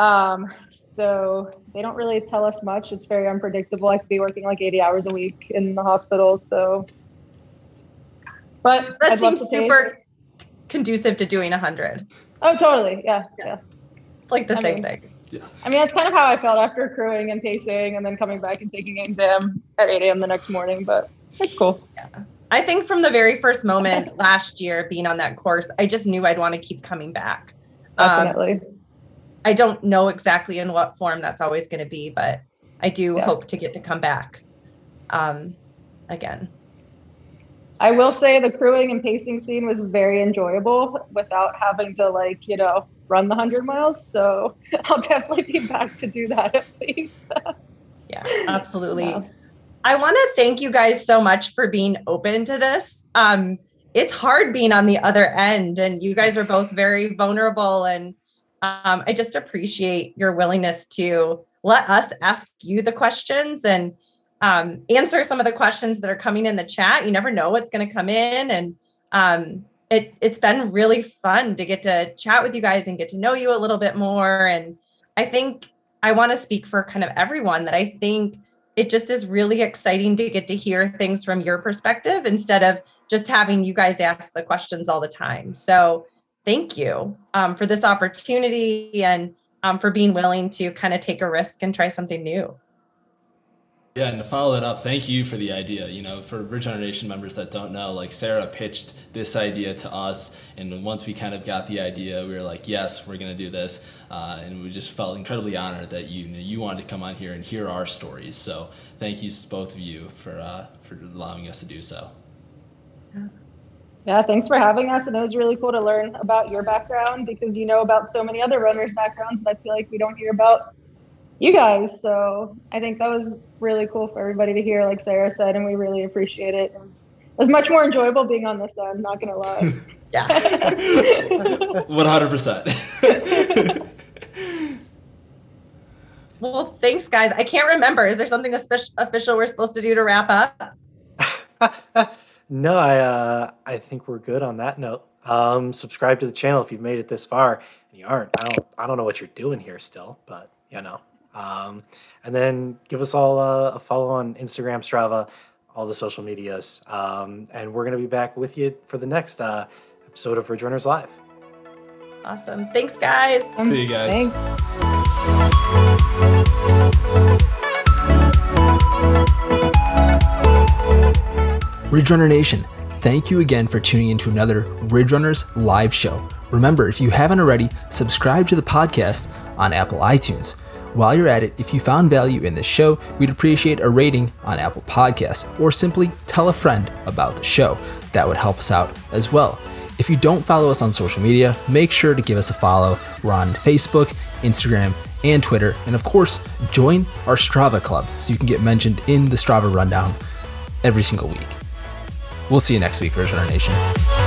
Um, so they don't really tell us much. It's very unpredictable. I could be working like eighty hours a week in the hospital. So, but that I'd seems super take. conducive to doing one hundred. Oh, totally. Yeah. Yeah. yeah. Like the I same mean, thing. Yeah. I mean, that's kind of how I felt after crewing and pacing and then coming back and taking an exam at eight a.m. the next morning, but it's cool. Yeah. I think from the very first moment last year being on that course, I just knew I'd want to keep coming back. Definitely. Um, I don't know exactly in what form that's always going to be, but I do yeah. hope to get to come back um, again. I will say the crewing and pacing scene was very enjoyable without having to, like, you know, run the one hundred miles. So I'll definitely be back to do that at least. Yeah, absolutely. Yeah. I want to thank you guys so much for being open to this. Um, it's hard being on the other end, and you guys are both very vulnerable and um, I just appreciate your willingness to let us ask you the questions and um, answer some of the questions that are coming in the chat. You never know what's going to come in. And um, it, it's been really fun to get to chat with you guys and get to know you a little bit more. And I think I want to speak for kind of everyone that I think it just is really exciting to get to hear things from your perspective instead of just having you guys ask the questions all the time. So thank you um, for this opportunity and um, for being willing to kind of take a risk and try something new. Yeah, and to follow that up, thank you for the idea. You know, for Bridger Nation members that don't know, like Sarah pitched this idea to us, and once we kind of got the idea, we were like, yes, we're going to do this, uh, and we just felt incredibly honored that you you wanted to come on here and hear our stories. So thank you, both of you, for uh, for allowing us to do so. Yeah, thanks for having us, and it was really cool to learn about your background because you know about so many other runners' backgrounds, but I feel like we don't hear about you guys. So I think that was really cool for everybody to hear, like Sarah said, and we really appreciate it. It was, it was much more enjoyable being on this side, I'm not going to lie. Yeah. one hundred percent. Well, thanks, guys. I can't remember. Is there something official we're supposed to do to wrap up? No, I uh, I think we're good on that note. Um, subscribe to the channel if you've made it this far. And you aren't. I don't, I don't know what you're doing here still, but, you know. Um, and then give us all uh, a follow on Instagram, Strava, all the social medias. Um, and we're going to be back with you for the next uh, episode of Ridge Runners Live. Awesome. Thanks, guys. See you guys. Thanks. Ridge Runner Nation, thank you again for tuning in to another Ridge Runners Live show. Remember, if you haven't already, subscribe to the podcast on Apple iTunes. While you're at it, if you found value in this show, we'd appreciate a rating on Apple Podcasts, or simply tell a friend about the show. That would help us out as well. If you don't follow us on social media, make sure to give us a follow. We're on Facebook, Instagram, and Twitter. And of course, join our Strava club so you can get mentioned in the Strava rundown every single week. We'll see you next week, Ridge Runner Nation.